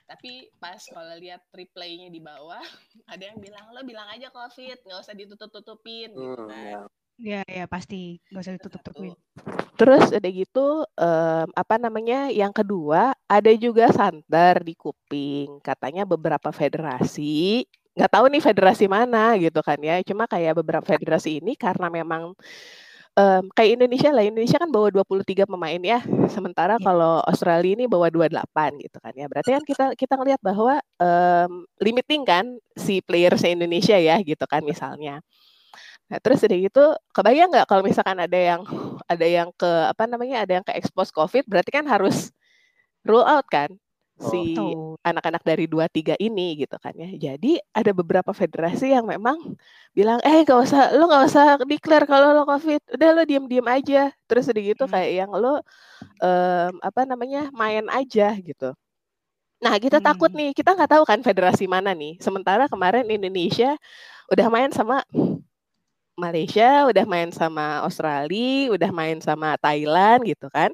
Tapi pas kalau lihat replay-nya di bawah, ada yang bilang, lo bilang aja COVID, nggak usah ditutup-tutupin gitu kan. Iya, pasti nggak usah ditutup-tutupin. Terus ada gitu, yang kedua, ada juga santer di kuping. Katanya beberapa federasi, nggak tahu nih federasi mana gitu kan ya. Cuma kayak beberapa federasi ini karena memang kayak Indonesia kan bawa 23 pemain ya. Sementara kalau Australia ini bawa 28 gitu kan ya. Berarti kan kita ngelihat bahwa limiting kan si playersnya Indonesia ya gitu kan misalnya. Nah, terus udah gitu, kebayang nggak kalau misalkan ada yang ke ada yang ke expose COVID, berarti kan harus rule out kan si anak-anak dari 23 ini gitu kan ya. Jadi ada beberapa federasi yang memang bilang nggak usah declare kalau lo COVID, udah lo diem aja. Terus udah gitu kayak yang lo main aja gitu. Nah, kita takut nih, kita nggak tahu kan federasi mana nih. Sementara kemarin Indonesia udah main sama Malaysia, udah main sama Australia, udah main sama Thailand gitu kan.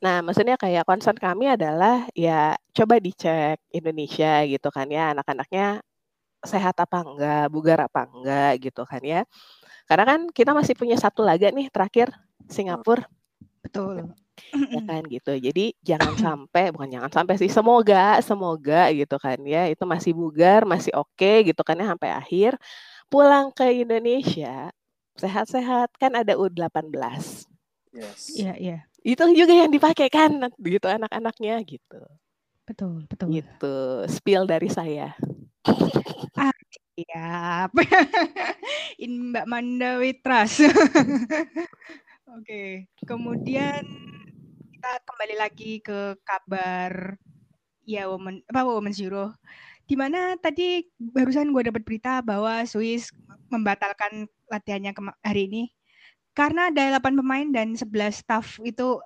Nah, maksudnya kayak concern kami adalah ya coba dicek Indonesia gitu kan ya, anak-anaknya sehat apa enggak, bugar apa enggak gitu kan ya. Karena kan kita masih punya satu laga nih terakhir Singapura. Betul. Ya kan gitu. Jadi jangan sampai, bukan jangan sampai sih, semoga gitu kan ya, itu masih bugar, masih oke gitu kan ya sampai akhir. Pulang ke Indonesia sehat-sehat, kan ada U18. Yes. Iya, iya. Itu juga yang dipakai kan gitu anak-anaknya gitu. Betul, betul. Gitu. Spill dari saya. Siap. In Mbak Manda Witras. Oke, kemudian kita kembali lagi ke kabar ya Women's Euro. Di mana tadi barusan gue dapat berita bahwa Swiss membatalkan latihannya hari ini karena ada 8 pemain dan 11 staff itu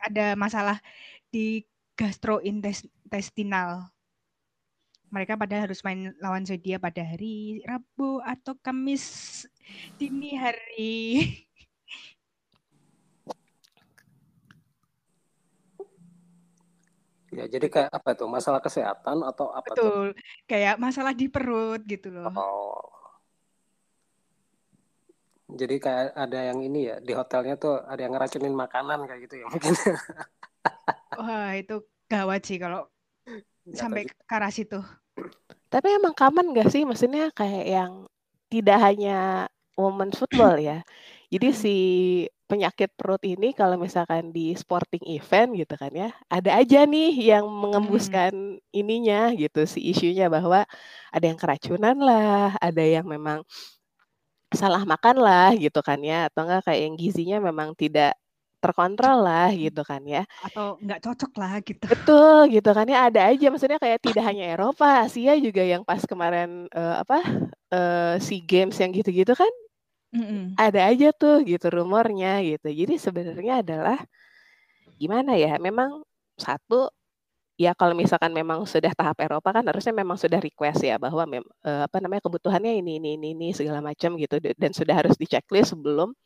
ada masalah di gastrointestinal. Mereka padahal harus main lawan Swedia pada hari Rabu atau Kamis dini hari. Ya, jadi kayak apa tuh? Masalah kesehatan atau apa? Betul. Tuh? Kayak masalah di perut gitu loh. Oh. Jadi kayak ada yang ini ya, di hotelnya tuh ada yang ngeracunin makanan kayak gitu ya mungkin. Wah, itu gawat sih kalau gak sampai ke arah situ. Tapi emang common gak sih? Maksudnya kayak yang tidak hanya women's football ya. Jadi si penyakit perut ini kalau misalkan di sporting event gitu kan ya, ada aja nih yang mengembuskan ininya gitu, si isunya bahwa ada yang keracunan lah, ada yang memang salah makan lah gitu kan ya, atau enggak kayak yang gizinya memang tidak terkontrol lah gitu kan ya. Atau enggak cocok lah gitu. Betul gitu kan ya, ada aja, maksudnya kayak tidak hanya Eropa, Asia juga yang pas kemarin SEA Games yang gitu-gitu kan. Ada aja tuh gitu rumornya gitu. Jadi sebenarnya adalah gimana ya, memang satu ya kalau misalkan memang sudah tahap Eropa kan harusnya memang sudah request ya bahwa kebutuhannya ini segala macam gitu, dan sudah harus di checklist sebelum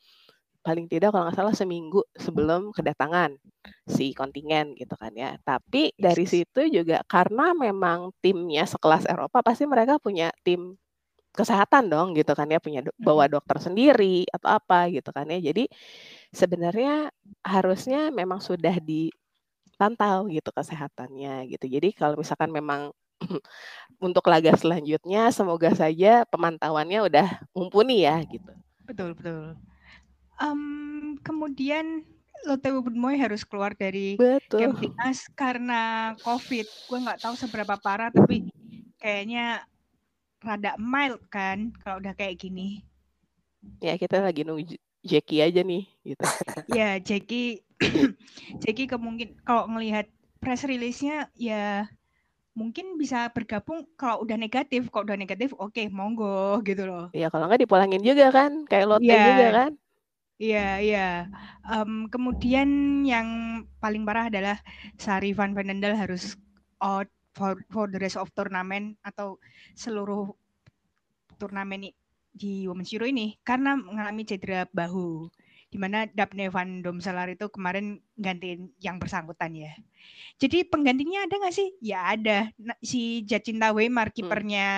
paling tidak kalau nggak salah seminggu sebelum kedatangan si kontingen gitu kan ya. Tapi dari situ juga karena memang timnya sekelas Eropa pasti mereka punya tim kesehatan dong gitu kan ya, punya bawa dokter sendiri atau apa gitu kan ya. Jadi sebenarnya harusnya memang sudah dipantau gitu kesehatannya gitu. Jadi kalau misalkan memang untuk laga selanjutnya semoga saja pemantauannya udah mumpuni ya gitu. Betul, betul. Kemudian Lotte Wubunmoy harus keluar dari Kempinas karena COVID. Gue nggak tahu seberapa parah tapi kayaknya rada mild kan kalau udah kayak gini. Ya kita lagi nunggu Jackie aja nih gitu. Ya Jackie kemungkinan kalau ngelihat press release-nya ya mungkin bisa bergabung kalau udah negatif. Kalau udah negatif oke, monggo gitu loh. Ya kalau nggak dipulangin juga kan kayak Lotte juga kan. Iya. Kemudian yang paling parah adalah Sari Van Veenendaal harus out for the rest of turnamen atau seluruh turnamen di Women's Euro ini karena mengalami cedera bahu, di mana Daphne van Domselaar itu kemarin gantiin yang bersangkutan ya. Jadi penggantinya ada nggak sih? Ya ada, si Jacinta Weimar, kipernya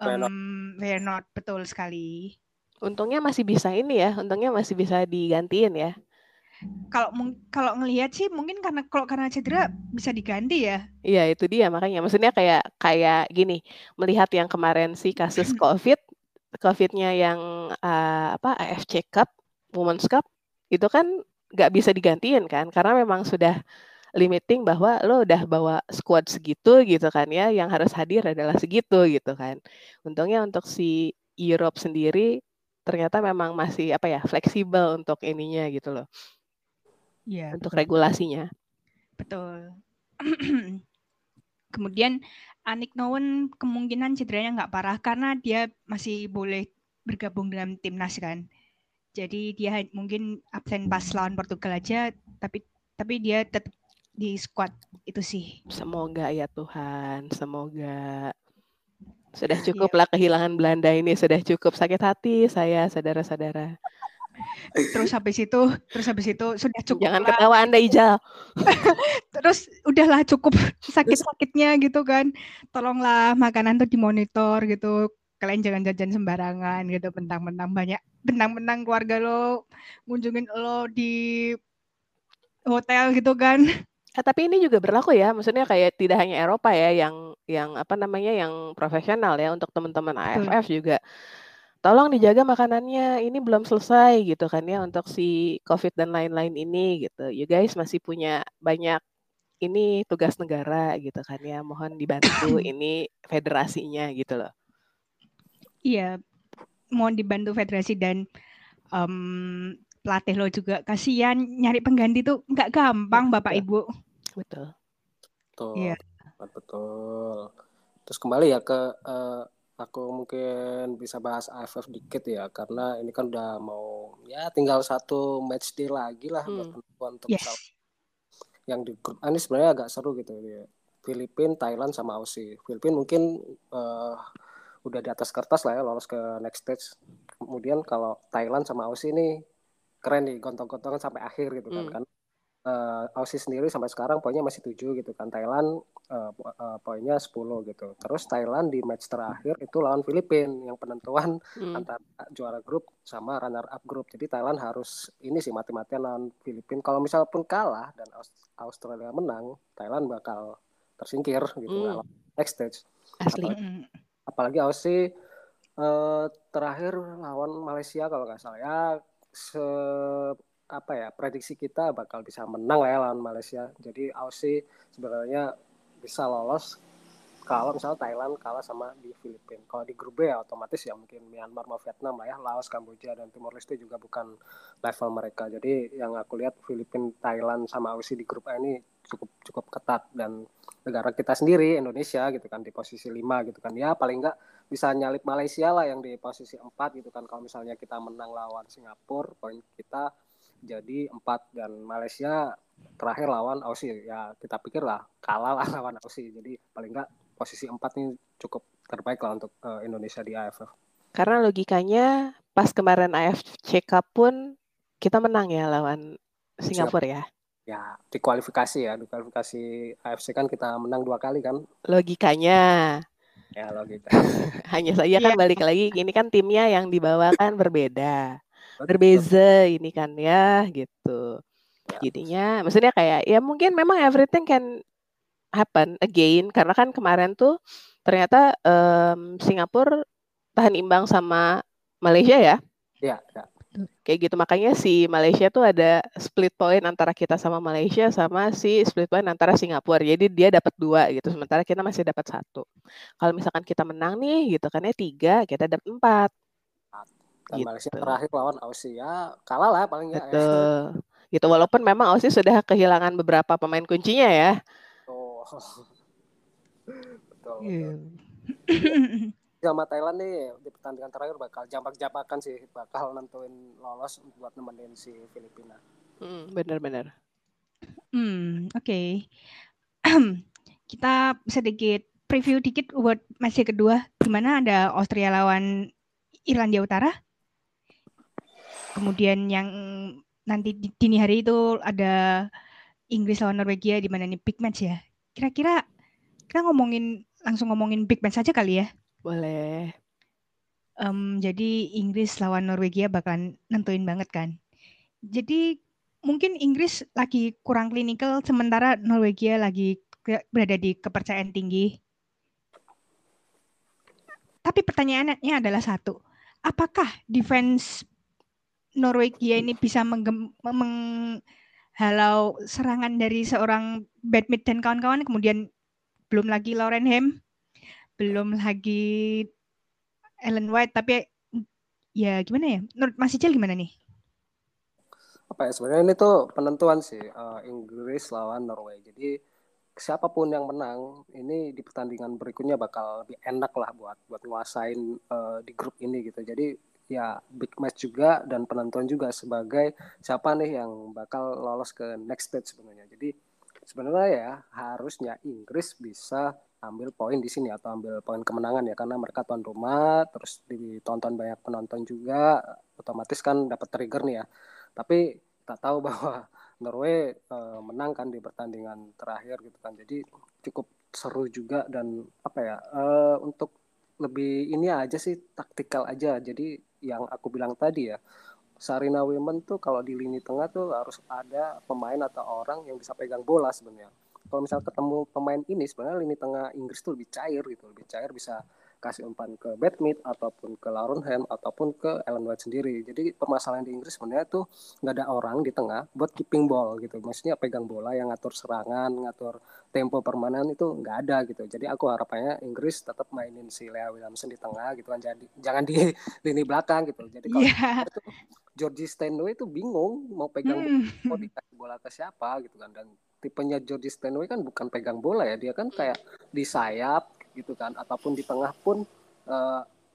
Feyenoord, betul sekali. Untungnya masih bisa ini ya, untungnya masih bisa digantiin ya. Kalau ngelihat sih mungkin karena cedera bisa diganti ya. Iya, itu dia makanya. Maksudnya kayak gini, melihat yang kemarin sih kasus COVID-nya yang AFC Cup, Women's Cup itu kan nggak bisa digantiin kan karena memang sudah limiting bahwa lo udah bawa squad segitu gitu kan ya, yang harus hadir adalah segitu gitu kan. Untungnya untuk si Europe sendiri ternyata memang masih fleksibel untuk ininya gitu loh. Ya, untuk regulasinya. Betul. Kemudian Anik Noen kemungkinan cederanya nggak parah karena dia masih boleh bergabung dalam timnas kan. Jadi dia mungkin absen pas lawan Portugal aja, tapi dia tetap di squad itu sih. Semoga ya Tuhan, semoga. Sudah cukuplah kehilangan Belanda ini, sudah cukup sakit hati saya saudara-saudara. Terus habis itu sudah cukup. Jangan ketawa Anda, Ijal. Terus udahlah cukup sakit-sakitnya gitu kan. Tolonglah makanan tuh dimonitor gitu. Kalian jangan jajan sembarangan gitu, bentang-bentang banyak benang-benang keluarga lo, ngunjungin lo di hotel gitu kan. Tapi ini juga berlaku ya, maksudnya kayak tidak hanya Eropa ya, yang apa namanya, yang profesional ya, untuk teman-teman AFF juga. Tolong dijaga makanannya, ini belum selesai gitu kan ya, untuk si COVID dan lain-lain ini gitu. You guys masih punya banyak ini tugas negara gitu kan ya, mohon dibantu ini federasinya gitu loh. Iya, mohon dibantu federasi dan pelatih lo juga, kasihan nyari pengganti tuh nggak gampang. Betul. Bapak Ibu. Betul. Betul. Yeah. Betul. Terus kembali ya ke aku mungkin bisa bahas AFF dikit ya, karena ini kan udah mau ya tinggal satu match day lagi lah untuk yang di grup A ini sebenarnya agak seru gitu ya. Filipina, Thailand sama Aussie. Filipina mungkin udah di atas kertas lah ya, lolos ke next stage. Kemudian kalau Thailand sama Aussie ini keren nih, gontong-gontongan sampai akhir gitu kan. Karena Aussie sendiri sampai sekarang poinnya masih 7 gitu kan. Thailand poinnya 10 gitu. Terus Thailand di match terakhir itu lawan Filipina yang penentuan antara juara grup sama runner up grup. Jadi Thailand harus ini sih mati-matian lawan Filipina. Kalau misalnya pun kalah dan Australia menang, Thailand bakal tersingkir gitu lawan next stage. Asli. Apalagi Aussie terakhir lawan Malaysia kalau nggak salah ya. Prediksi kita bakal bisa menang lah ya lawan Malaysia. Jadi Aussie sebenarnya bisa lolos kalau misalnya Thailand kalah sama di Filipina. Kalau di grup B ya otomatis ya mungkin Myanmar sama Vietnam lah ya, Laos, Kamboja dan Timor Leste juga bukan level mereka. Jadi yang aku lihat Filipina, Thailand sama Aussie di grup A ini cukup ketat, dan negara kita sendiri Indonesia gitu kan di posisi 5 gitu kan ya, paling enggak bisa nyalip Malaysia lah yang di posisi 4 gitu kan. Kalau misalnya kita menang lawan Singapura poin kita jadi 4, dan Malaysia terakhir lawan Aussie ya kita pikir lah kalah lah lawan Aussie, jadi paling enggak posisi 4 ini cukup terbaik lah untuk Indonesia di AFF. Karena logikanya pas kemarin AFC Cup pun kita menang ya lawan Singapura ya. Ya, di kualifikasi AFC kan kita menang 2 kali kan. Logikanya. Ya, logika. Hanya saja kan balik lagi, ini kan timnya yang dibawa kan berbeda. Berbeza ini kan ya, gitu. Ya. Jadinya, maksudnya kayak, ya mungkin memang everything can happen again. Karena kan kemarin tuh ternyata Singapura tahan imbang sama Malaysia ya. Iya, ya. Kayak gitu, makanya si Malaysia tuh ada split point antara kita sama Malaysia sama si split point antara Singapura. Jadi dia dapat 2 gitu, sementara kita masih dapat 1. Kalau misalkan kita menang nih gitu kan ya 3, kita dapat 4. Dan gitu. Malaysia terakhir lawan Aussie ya kalah lah paling enggak. Betul. Ya. Gitu, walaupun memang Aussie sudah kehilangan beberapa pemain kuncinya ya. Oh. Betul. Yeah. Betul. Sama Thailand nih di pertandingan terakhir bakal jambak-jambakan sih, bakal nentuin lolos buat nemenin si Filipina. Benar-benar. Oke. Kita sedikit preview dikit buat match kedua, di mana ada Austria lawan Irlandia Utara. Kemudian yang nanti dini hari itu ada Inggris lawan Norwegia, di mana ini big match ya. Kira-kira kita langsung ngomongin big match aja kali ya. Boleh. Jadi Inggris lawan Norwegia bakalan nentuin banget kan. Jadi mungkin Inggris lagi kurang klinikal, sementara Norwegia lagi berada di kepercayaan tinggi. Tapi pertanyaannya adalah satu, apakah defense Norwegia ini bisa menghalau serangan dari seorang badminton dan kawan-kawan? Kemudian belum lagi Lauren Hemp, belum lagi Ellen White, tapi ya gimana ya? Menurut Mas Icil gimana nih? Apa ya, sebenarnya ini tuh penentuan sih Inggris lawan Norway. Jadi siapapun yang menang ini di pertandingan berikutnya bakal lebih enak lah buat nguasain di grup ini gitu. Jadi ya big match juga dan penentuan juga sebagai siapa nih yang bakal lolos ke next stage sebenarnya. Jadi sebenarnya ya harusnya Inggris bisa ambil poin di sini atau ambil poin kemenangan ya, karena mereka tuan rumah terus ditonton banyak penonton juga, otomatis kan dapat trigger nih ya. Tapi kita tahu bahwa Norway menang kan di pertandingan terakhir gitu kan, jadi cukup seru juga. Dan untuk lebih ini aja sih, taktikal aja. Jadi yang aku bilang tadi ya, Sarina Women tuh kalau di lini tengah tuh harus ada pemain atau orang yang bisa pegang bola sebenarnya. Kalau misal ketemu pemain ini, sebenarnya lini tengah Inggris tuh lebih cair gitu, lebih cair, bisa kasih umpan ke Badmead ataupun ke Lauren Hemp ataupun ke Ellen White sendiri. Jadi permasalahan di Inggris sebenarnya tuh nggak ada orang di tengah buat keeping ball gitu, maksudnya pegang bola yang ngatur serangan, ngatur tempo permainan itu nggak ada gitu. Jadi aku harapannya Inggris tetap mainin si Lea Williamson di tengah gitu kan, jadi jangan di lini belakang gitu. Jadi kalau itu Georgie Stanway itu bingung mau pegang mau dikasih bola ke siapa gitu kan, dan tipenya Georgie Stanway kan bukan pegang bola ya, dia kan kayak di sayap gitu kan, ataupun di tengah pun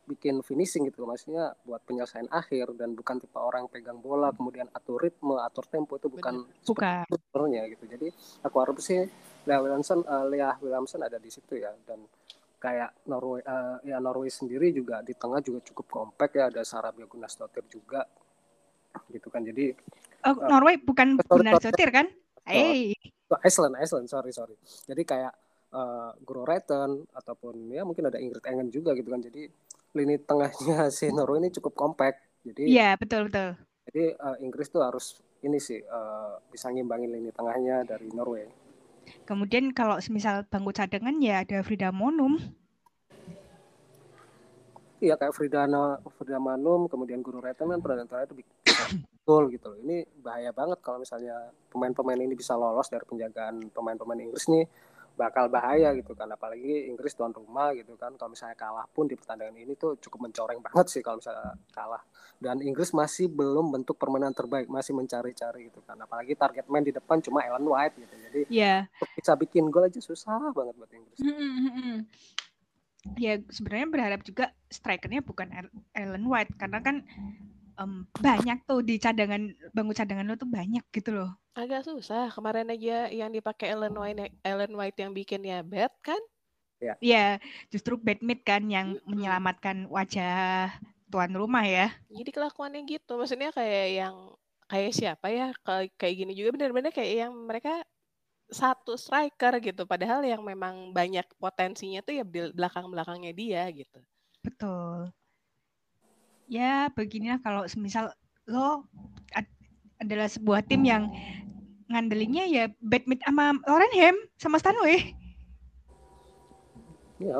bikin finishing gitu, maksudnya buat penyelesaian akhir, dan bukan tipe orang pegang bola kemudian atur ritme, atur tempo, itu bukan sebenarnya gitu. Jadi aku harap sih Lea Williamson ada di situ ya. Dan kayak Norway sendiri juga di tengah juga cukup kompak ya, ada Sarada Bridge juga gitu kan. Jadi Norway bukan benar sotir kan? Iceland, sorry. Jadi kayak Guro Reiten ataupun ya mungkin ada Ingrid Engen juga gitu kan. Jadi lini tengahnya si Norway ini cukup kompak. Jadi iya, betul. Jadi Inggris tuh harus ini sih bisa ngimbangin lini tengahnya dari Norway. Kemudian kalau misal bangku cadangan ya ada Frida Monum. Iya, kayak Frida Monum, kemudian Guro Reiten kan peran terakhir itu betul gitu loh. Ini bahaya banget kalau misalnya pemain-pemain ini bisa lolos dari penjagaan pemain-pemain Inggris nih, bakal bahaya gitu kan. Apalagi Inggris tuan rumah gitu kan, kalau misalnya kalah pun di pertandingan ini tuh cukup mencoreng banget sih kalau misalnya kalah. Dan Inggris masih belum bentuk permainan terbaik, masih mencari-cari gitu kan. Apalagi target man di depan cuma Ellen White gitu. Jadi bisa bikin gol aja susah banget buat Inggris. Ya sebenarnya berharap juga strikernya bukan Ellen White, karena kan banyak tuh di cadangan, bangku cadangan lo tuh banyak gitu loh. Agak susah, kemarin aja yang dipakai Ellen White yang bikinnya Bad kan? Iya, yeah, justru Badmead kan yang menyelamatkan wajah tuan rumah ya. Jadi kelakuannya gitu, maksudnya kayak siapa ya, kayak gini juga benar-benar kayak yang mereka satu striker gitu, padahal yang memang banyak potensinya tuh ya belakang-belakangnya dia gitu. Betul. Ya beginilah kalau semisal lo adalah sebuah tim yang ngandelinnya ya Badmead sama Lauren Hemp sama Stanway. Ya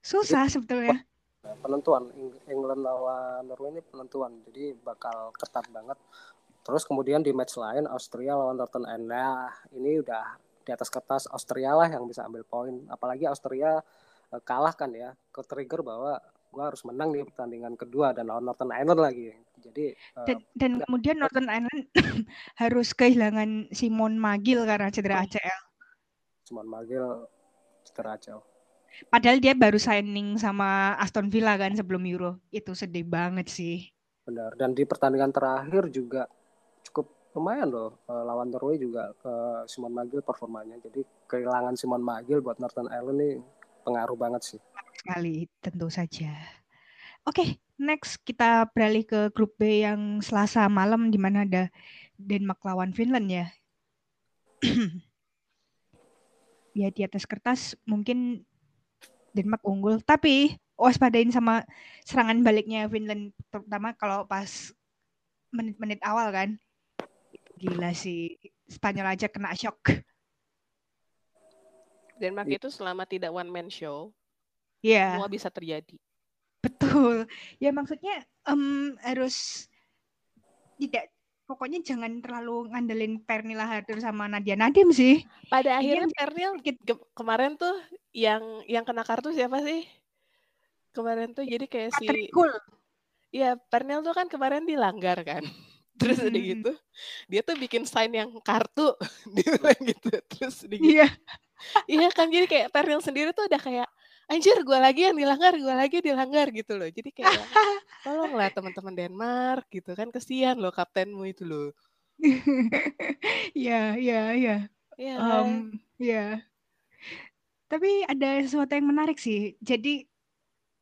susah sebetulnya. Penentuan England lawan Norway ini penentuan, jadi bakal ketat banget. Terus kemudian di match lain Austria lawan Northern Ireland, nah, ini udah di atas kertas Austria lah yang bisa ambil poin. Apalagi Austria kalah kan ya, ke-trigger bahwa gue harus menang di pertandingan kedua dan lawan Northern Ireland lagi. Jadi dan kemudian Northern Ireland harus kehilangan Simone Magill karena cedera ACL. Padahal dia baru signing sama Aston Villa kan sebelum Euro. Itu sedih banget sih. Benar. Dan di pertandingan terakhir juga cukup lumayan loh lawan Norway juga Simone Magill performanya. Jadi kehilangan Simone Magill buat Northern Ireland ini pengaruh banget sih. Sekali, tentu saja. Oke, next kita beralih ke grup B yang Selasa malam di mana ada Denmark lawan Finland ya. Ya di atas kertas mungkin Denmark unggul, tapi waspadain sama serangan baliknya Finland, terutama kalau pas menit-menit awal kan. Gila sih, Spanyol aja kena shock. Denmark itu selama tidak one man show, semua bisa terjadi. Betul. Ya maksudnya harus tidak, pokoknya jangan terlalu ngandelin Pernilla Harder sama Nadia Nadim sih. Pada akhirnya Pernil kemarin tuh yang kena kartu siapa sih? Kemarin tuh jadi kayak Patri Iya, Pernil tuh kan kemarin dilanggar kan. Terus udah gitu, dia tuh bikin sign yang kartu, dia gitu. Terus udah gitu. Iya. Iya kan, jadi kayak Pernil sendiri tuh udah kayak anjir gue lagi yang dilanggar gitu loh. Jadi kayak tolonglah teman-teman Denmark gitu kan, kesian loh kaptenmu itu loh. Ya. Tapi ada sesuatu yang menarik sih. Jadi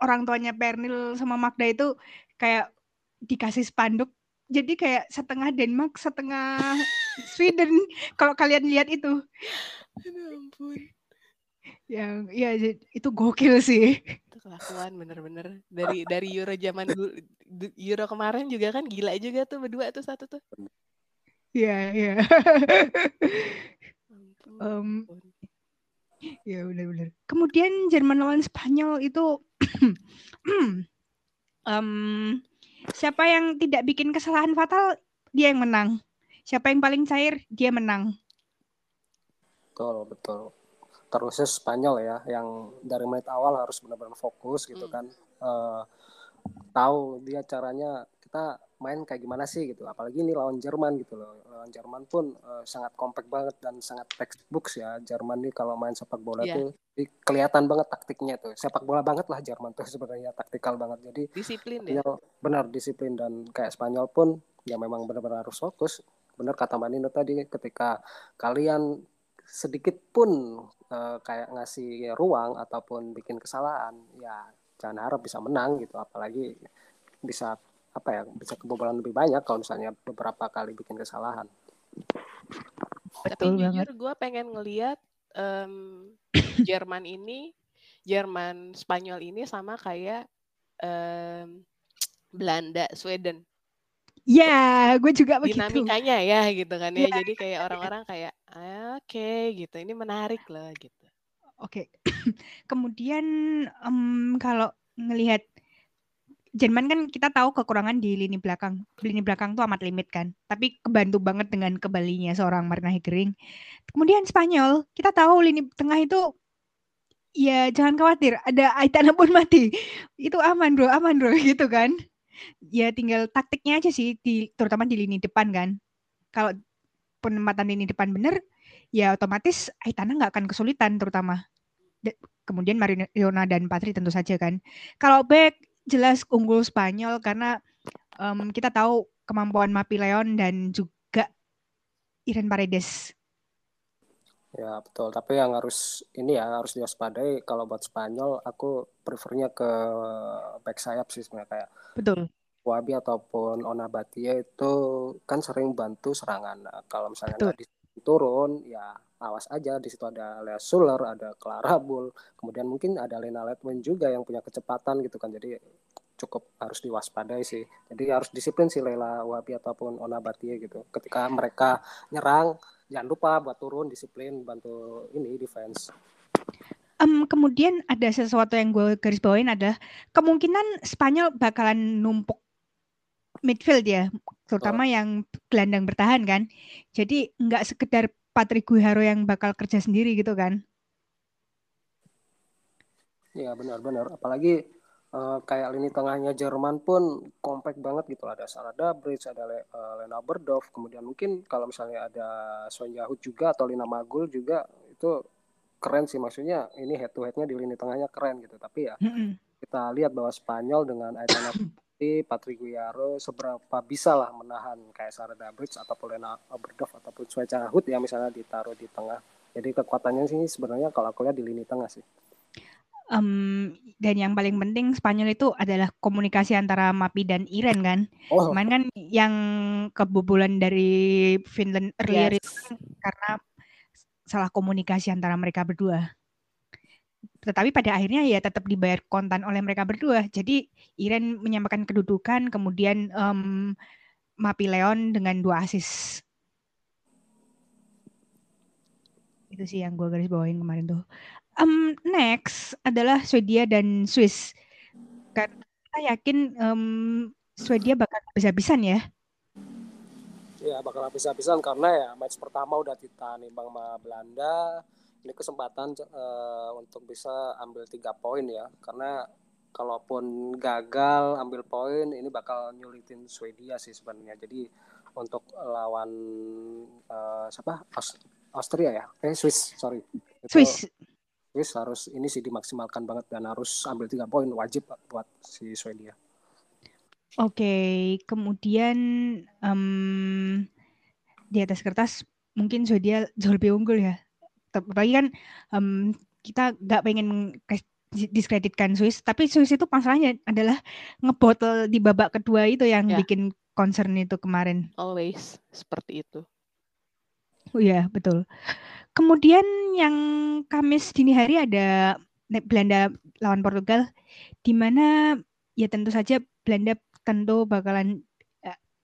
orang tuanya Pernil sama Magda itu kayak dikasih spanduk. Jadi kayak setengah Denmark, setengah Sweden. Kalau kalian lihat itu. Aduh ampun. Yang itu gokil sih. Itu kelakuan bener-bener dari Euro zaman dulu, Euro kemarin juga kan gila juga tuh berdua tuh satu tuh. Iya. Ya benar-benar. Kemudian Jerman lawan Spanyol itu siapa yang tidak bikin kesalahan fatal, dia yang menang. Siapa yang paling cair, dia menang. Betul. Terusnya Spanyol ya, yang dari menit awal harus benar-benar fokus gitu kan. Tahu dia caranya kita main kayak gimana sih gitu. Apalagi ini lawan Jerman gitu loh. Lawan Jerman pun sangat kompak banget dan sangat textbook ya. Jerman nih kalau main sepak bola tuh kelihatan banget taktiknya tuh. Sepak bola banget lah Jerman tuh sebenarnya, taktikal banget. Jadi disiplin ya. Benar disiplin, dan kayak Spanyol pun ya memang benar-benar harus fokus. Benar kata Mbak Nino tadi, ketika kalian sedikit pun kayak ngasih ruang ataupun bikin kesalahan ya jangan harap bisa menang gitu, apalagi bisa bisa kebobolan lebih banyak kalau misalnya beberapa kali bikin kesalahan. Tapi jujur gue pengen ngelihat Jerman Spanyol ini sama kayak Belanda Sweden. Ya, gue juga begitu. Dinamikanya ya gitu kan ya. Jadi kayak orang-orang kayak gitu. Ini menarik loh gitu. Oke. Kemudian kalau ngelihat Jerman kan kita tahu kekurangan di lini belakang. Lini belakang tuh amat limit kan. Tapi kebantu banget dengan kembalinya seorang Marna Hegering. Kemudian Spanyol, kita tahu lini tengah itu ya jangan khawatir, ada Aitana Bonmati. Itu aman bro gitu kan. Ya tinggal taktiknya aja sih, terutama di lini depan kan. Kalau penempatan lini depan benar, ya otomatis Aitana nggak akan kesulitan terutama. Kemudian Mariona dan Patri tentu saja kan. Kalau back jelas unggul Spanyol karena kita tahu kemampuan Mapi Leon dan juga Irene Paredes. Ya betul, tapi yang harus diwaspadai kalau buat Spanyol, aku prefernya ke back sayap sih sebenarnya, kayak betul Wabi ataupun Oña Batlle itu kan sering bantu serangan. Nah, kalau misalnya tadi turun ya awas aja, di situ ada Lea Suler, ada Clara Bull, kemudian mungkin ada Lena Letwin juga yang punya kecepatan gitu kan, jadi cukup harus diwaspadai sih. Jadi harus disiplin sih Lea Wabi ataupun Oña Batlle gitu, ketika mereka nyerang jangan lupa buat turun, disiplin, bantu ini defense. Kemudian ada sesuatu yang gue garis bawain adalah kemungkinan Spanyol bakalan numpuk midfield ya, terutama yang gelandang bertahan kan. Jadi nggak sekedar Patri Guiharo yang bakal kerja sendiri gitu kan. Ya benar-benar, apalagi kayak lini tengahnya Jerman pun kompak banget gitu. Ada Sarada Bridge, ada Lena Oberdov, kemudian mungkin kalau misalnya ada Swenjahut juga atau Lina Magul juga, itu keren sih. Maksudnya ini head to headnya di lini tengahnya keren gitu. Tapi ya kita lihat bahwa Spanyol dengan Aitana Patri Guiharo seberapa bisa lah menahan kayak Sarada Bridge ataupun Lena Oberdov ataupun Swenjahut yang misalnya ditaruh di tengah. Jadi kekuatannya sih sebenarnya kalau aku lihat di lini tengah sih. Dan yang paling penting Spanyol itu adalah komunikasi antara Mapi dan Iren kan. Cuman kan yang kebobolan dari Finland earlier itu karena salah komunikasi antara mereka berdua. Tetapi pada akhirnya ya tetap dibayar kontan oleh mereka berdua. Jadi Iren menyamakan kedudukan, kemudian Mapi Leon dengan 2 assist. Itu sih yang gue garis bawain kemarin tuh. Next adalah Swedia dan Swiss. Karena kita yakin Swedia bakal habis-habisan ya. Ya bakal habis-habisan karena ya match pertama udah kita nimbang sama Belanda. Ini kesempatan untuk bisa ambil 3 poin ya. Karena kalaupun gagal ambil poin ini bakal nyulitin Swedia sih sebenarnya. Jadi untuk lawan Austria ya? Swiss. Swiss harus ini sih dimaksimalkan banget dan harus ambil 3 poin wajib buat si Swedia. Oke, kemudian di atas kertas mungkin Swedia jauh lebih unggul ya. Apalagi kan kita nggak pengen diskreditkan Swiss, tapi Swiss itu masalahnya adalah ngebotol di babak kedua itu yang bikin concern itu kemarin. Always seperti itu. Iya, betul. Kemudian yang Kamis dini hari ada Belanda lawan Portugal, di mana ya tentu saja Belanda tentu bakalan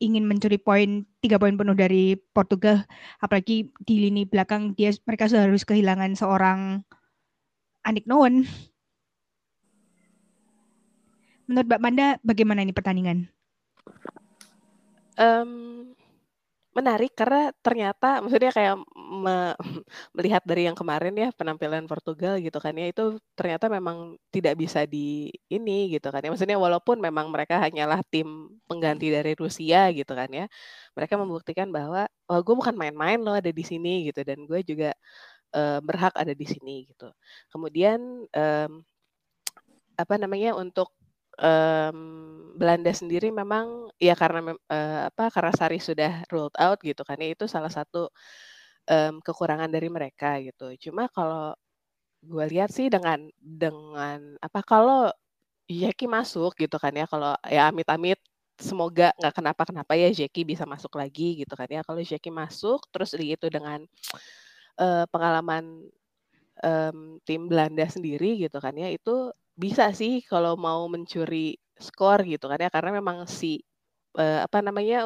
ingin mencuri poin 3 poin penuh dari Portugal, apalagi di lini belakang mereka sudah harus kehilangan seorang Anik Noen. Menurut Mbak Manda bagaimana ini pertandingan? Menarik karena ternyata maksudnya kayak melihat dari yang kemarin ya penampilan Portugal gitu kan ya, itu ternyata memang tidak bisa di ini gitu kan ya, maksudnya walaupun memang mereka hanyalah tim pengganti dari Rusia gitu kan ya, mereka membuktikan bahwa oh, gue bukan main-main loh ada di sini gitu, dan gue juga berhak ada di sini gitu. Kemudian untuk Belanda sendiri memang ya karena karena Sari sudah ruled out gitu kan ya, itu salah satu kekurangan dari mereka gitu. Cuma kalau gue lihat sih dengan kalau Jeki masuk gitu kan ya, kalau ya amit-amit semoga nggak kenapa-kenapa ya Jeki bisa masuk lagi gitu kan ya. Kalau Jeki masuk terus gitu dengan pengalaman tim Belanda sendiri gitu kan ya, itu bisa sih kalau mau mencuri skor gitu kan ya, karena memang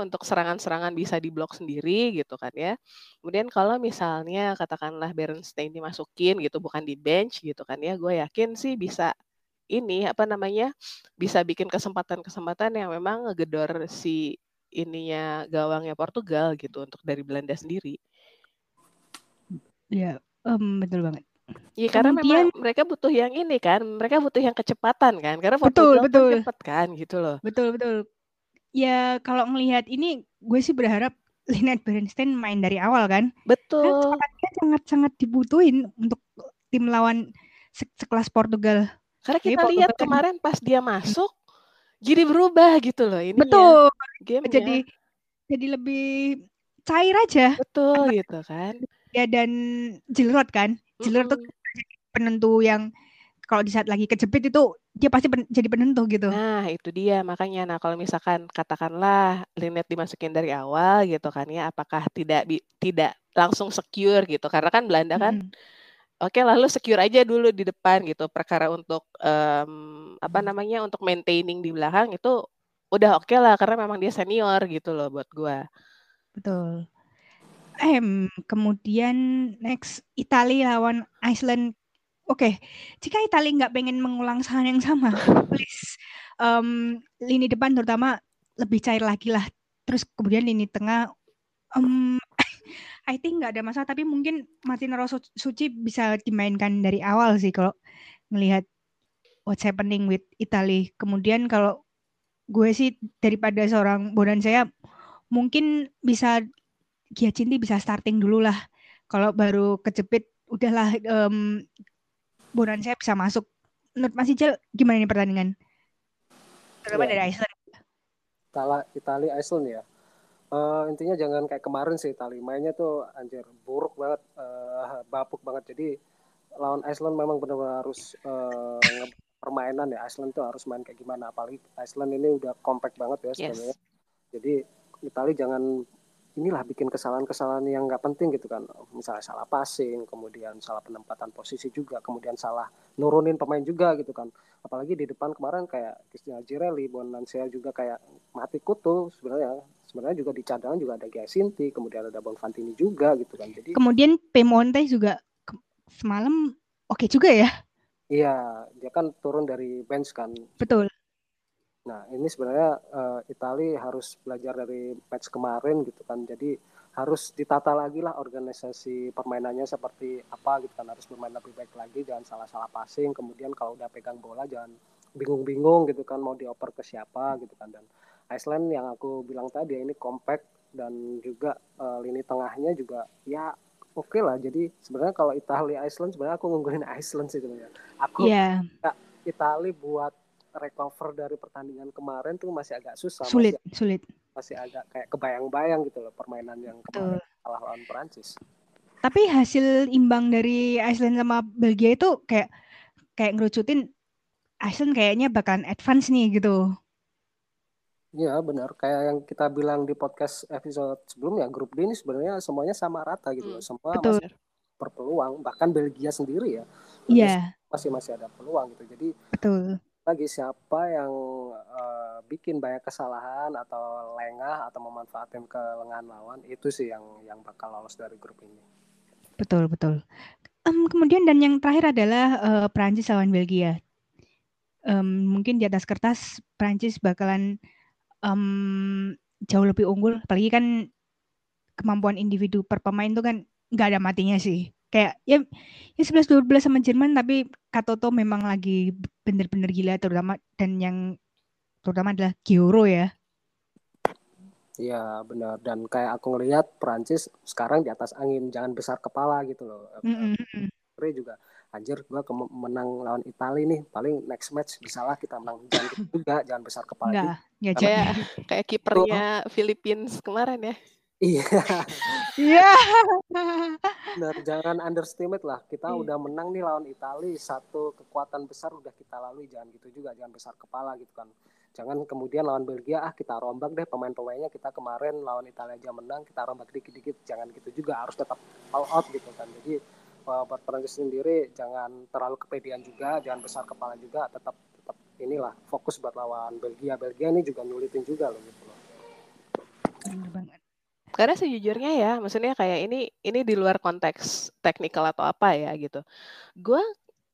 untuk serangan-serangan bisa diblok sendiri gitu kan ya. Kemudian kalau misalnya katakanlah Berenstein dimasukin gitu, bukan di bench gitu kan ya, gue yakin sih bisa bisa bikin kesempatan-kesempatan yang memang ngegedor si gawangnya Portugal gitu untuk dari Belanda sendiri. Ya, betul banget. Iya, karena memang mereka butuh yang ini kan, mereka butuh yang kecepatan kan, karena Portugal kan cepat kan gitu loh. Betul. Ya kalau ngelihat ini, gue sih berharap Lina Berenstein main dari awal kan. Betul. Karena kecepatannya sangat-sangat dibutuhin untuk tim lawan sekelas Portugal. Karena kita lihat kemarin pas dia masuk, jadi berubah gitu loh ini. Betul. Game-nya. Jadi lebih cair aja. Betul karena gitu kan. Ya dan Jilrod kan. Jilrod tuh penentu yang kalau di saat lagi kejepit itu dia pasti jadi penentu gitu. Nah itu dia makanya. Nah kalau misalkan katakanlah Linet dimasukin dari awal gitu kan ya, apakah tidak langsung secure gitu, karena kan Belanda kan oke lalu secure aja dulu di depan gitu, perkara untuk untuk maintaining di belakang itu udah oke lah karena memang dia senior gitu loh buat gua. Betul. Kemudian next Italia lawan Iceland. Oke, jika Italia nggak pengen mengulang kesalahan yang sama, please lini depan terutama lebih cair lagi lah. Terus kemudian lini tengah, I think nggak ada masalah. Tapi mungkin Martina Rosucci bisa dimainkan dari awal sih kalau melihat what's happening with Italy. Kemudian kalau gue sih daripada seorang Bonansea mungkin bisa Giacinti bisa starting dulu lah. Kalau baru kejepit udahlah Bonansea bisa masuk. Menurut Mas Ijal gimana ini pertandingan? Terutama dari Iceland. Italia Iceland ya. Intinya jangan kayak kemarin sih Italia. Mainnya tuh anjir buruk banget, bapuk banget. Jadi lawan Iceland memang benar-benar harus permainan ya. Iceland tuh harus main kayak gimana. Apalagi Iceland ini udah compact banget ya sebenarnya. Yes. Jadi Italia jangan inilah bikin kesalahan-kesalahan yang nggak penting gitu kan, misalnya salah passing, kemudian salah penempatan posisi juga, kemudian salah nurunin pemain juga gitu kan. Apalagi di depan kemarin kayak Christian Girelli, Bonansea juga kayak mati kutu sebenarnya juga di cadangan juga ada Giacinti, kemudian ada Bonfantini juga gitu kan. Jadi kemudian Piemonte juga semalam oke juga ya. Iya, dia kan turun dari bench kan. Betul. Nah ini sebenarnya Italia harus belajar dari match kemarin gitu kan, jadi harus ditata lagi lah organisasi permainannya seperti apa gitu kan, harus bermain lebih baik lagi, jangan salah-salah passing, kemudian kalau udah pegang bola jangan bingung-bingung gitu kan mau dioper ke siapa gitu kan. Dan Iceland yang aku bilang tadi ini compact dan juga lini tengahnya juga ya oke lah. Jadi sebenarnya kalau Italia Iceland sebenarnya aku ngunggulin Iceland sih sebenarnya. Aku Italia buat recover dari pertandingan kemarin tuh masih agak susah, sulit. Masih agak kayak kebayang-bayang gitu loh permainan yang kemarin kalah lawan Prancis. Tapi hasil imbang dari Iceland sama Belgia itu kayak ngerucutin Iceland kayaknya bakalan advance nih gitu. Iya benar, kayak yang kita bilang di podcast episode sebelumnya, grup D ini sebenarnya semuanya sama rata gitu loh. Semua masih berpeluang, bahkan Belgia sendiri ya. Masih ada peluang gitu. Jadi betul. Lagi siapa yang bikin banyak kesalahan atau lengah atau memanfaatkan kelengahan lawan, itu sih yang bakal lolos dari grup ini. Betul, betul. Kemudian dan yang terakhir adalah Perancis lawan Belgia. Mungkin di atas kertas Perancis bakalan jauh lebih unggul, apalagi kan kemampuan individu per pemain itu kan nggak ada matinya sih. Kayak ya 11-12 sama Jerman, tapi Katoto memang lagi bener-bener gila, terutama adalah Giro ya. Iya benar, dan kayak aku ngelihat Perancis sekarang di atas angin, jangan besar kepala gitu loh. Gue juga anjir, gue menang lawan Itali nih, paling next match bisalah kita menang, jangan juga jangan besar kepala. Nggak, gitu. Kayak kipernya Philippines kemarin ya. Iya. Benar, jangan underestimate lah. Kita udah menang nih lawan Itali, satu kekuatan besar udah kita lalui, jangan gitu juga, jangan besar kepala gitu kan. Jangan kemudian lawan Belgia, kita rombak deh pemain-pemainnya, kita kemarin lawan Italia aja menang, kita rombak dikit-dikit, jangan gitu juga, harus tetap all out gitu kan. Jadi buat Perancis sendiri jangan terlalu kepedean juga, jangan besar kepala juga, tetap inilah fokus buat lawan Belgia. Belgia ini juga nyulitin juga loh gitu loh. Bener banget. Karena sejujurnya ya, maksudnya kayak ini di luar konteks teknikal atau apa ya gitu. Gue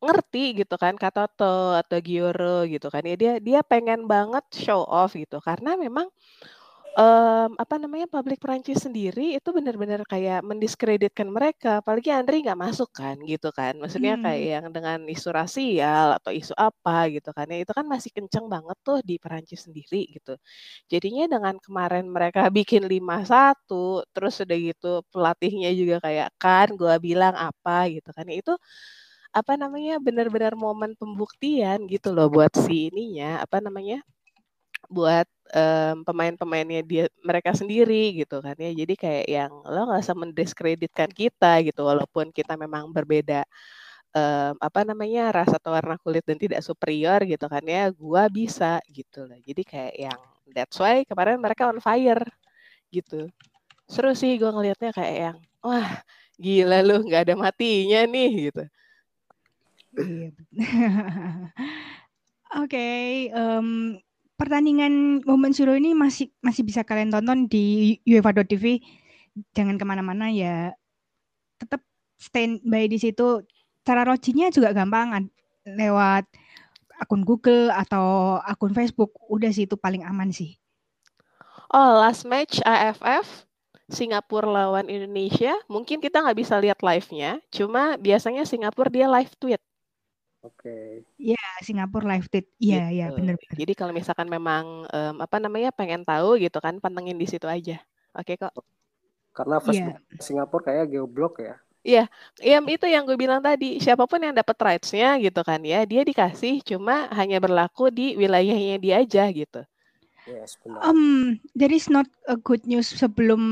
ngerti gitu kan Katoto atau Giro gitu kan ya, dia pengen banget show off gitu, karena memang publik Perancis sendiri itu benar-benar kayak mendiskreditkan mereka, apalagi Andri nggak masuk kan gitu kan, maksudnya kayak yang dengan isu rasial atau isu apa gitu kan ya, itu kan masih kenceng banget tuh di Perancis sendiri gitu. Jadinya dengan kemarin mereka bikin 5-1 terus udah gitu pelatihnya juga kayak kan gua bilang apa gitu kan ya, itu benar-benar momen pembuktian gitu loh buat si ininya, buat pemain-pemainnya mereka sendiri gitu kan ya. Jadi kayak yang lo nggak usah mendiskreditkan kita gitu, walaupun kita memang berbeda ras atau warna kulit dan tidak superior gitu kan ya, gua bisa gitu loh. Jadi kayak yang that's why kemarin mereka on fire gitu. Seru sih gua ngelihatnya, kayak yang wah gila lo nggak ada matinya nih gitu. Oke, pertandingan Women's Euro ini masih bisa kalian tonton di UEFA.tv. Jangan kemana-mana ya, tetap standby di situ. Cara loginnya juga gampang, lewat akun Google atau akun Facebook. Udah sih, itu paling aman sih. Last match AFF Singapura lawan Indonesia. Mungkin kita nggak bisa lihat live-nya, cuma biasanya Singapura dia live tweet. Oke. Ya, Singapura live tweet. Iya, gitu. Ya, benar. Jadi kalau misalkan memang pengen tahu gitu kan, pantengin di situ aja. Oke kok. Karena Facebook Singapura kayak geoblock ya. Iya, itu yang gue bilang tadi. Siapapun yang dapat rights-nya gitu kan ya, dia dikasih, cuma hanya berlaku di wilayahnya dia aja gitu. Yes, benar. There is not a good news sebelum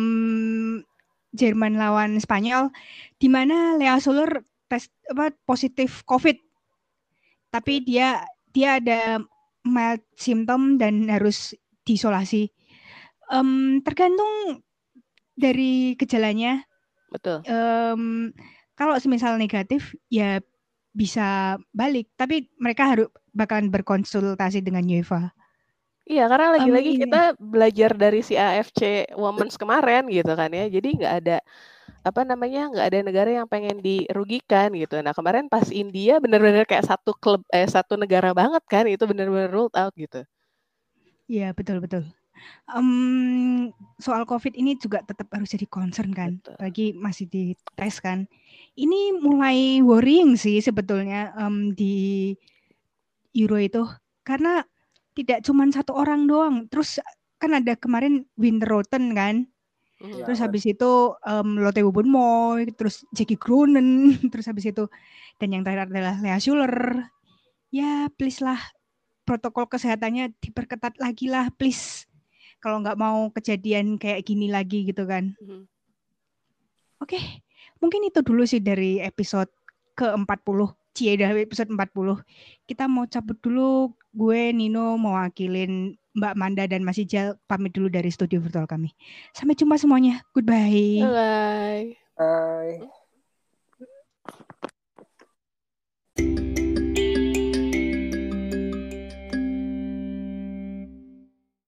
Jerman lawan Spanyol, di mana Lea Suller positif COVID. Tapi dia ada mild symptom dan harus diisolasi. Tergantung dari gejalanya. Betul. Kalau semisal negatif, ya bisa balik. Tapi mereka bakalan berkonsultasi dengan UEFA. Iya, karena lagi-lagi kita belajar dari si AFC Women's kemarin gitu kan ya. Jadi nggak ada nggak ada negara yang pengen dirugikan gitu. Nah kemarin pas India benar-benar kayak satu negara banget kan, itu benar-benar ruled out gitu. Iya, betul. Soal COVID ini juga tetap harus jadi concern kan, apalagi masih dites kan. Ini mulai worrying sih sebetulnya di Euro itu, karena tidak cuma satu orang doang. Terus kan ada kemarin Winter Roten kan. Ya, terus habis itu Lotte Wubunmoy, terus Zaki Gronen, terus habis itu dan yang terakhir adalah Lea Suller. Ya please lah, protokol kesehatannya diperketat lagi lah please. Kalau nggak mau kejadian kayak gini lagi gitu kan. Oke, mungkin itu dulu sih dari episode ke-40. Dari episode 40. Kita mau cabut dulu. Gue Nino mewakilin Mbak Manda dan Mas Ijal pamit dulu dari studio virtual kami. Sampai jumpa semuanya. Goodbye. Bye.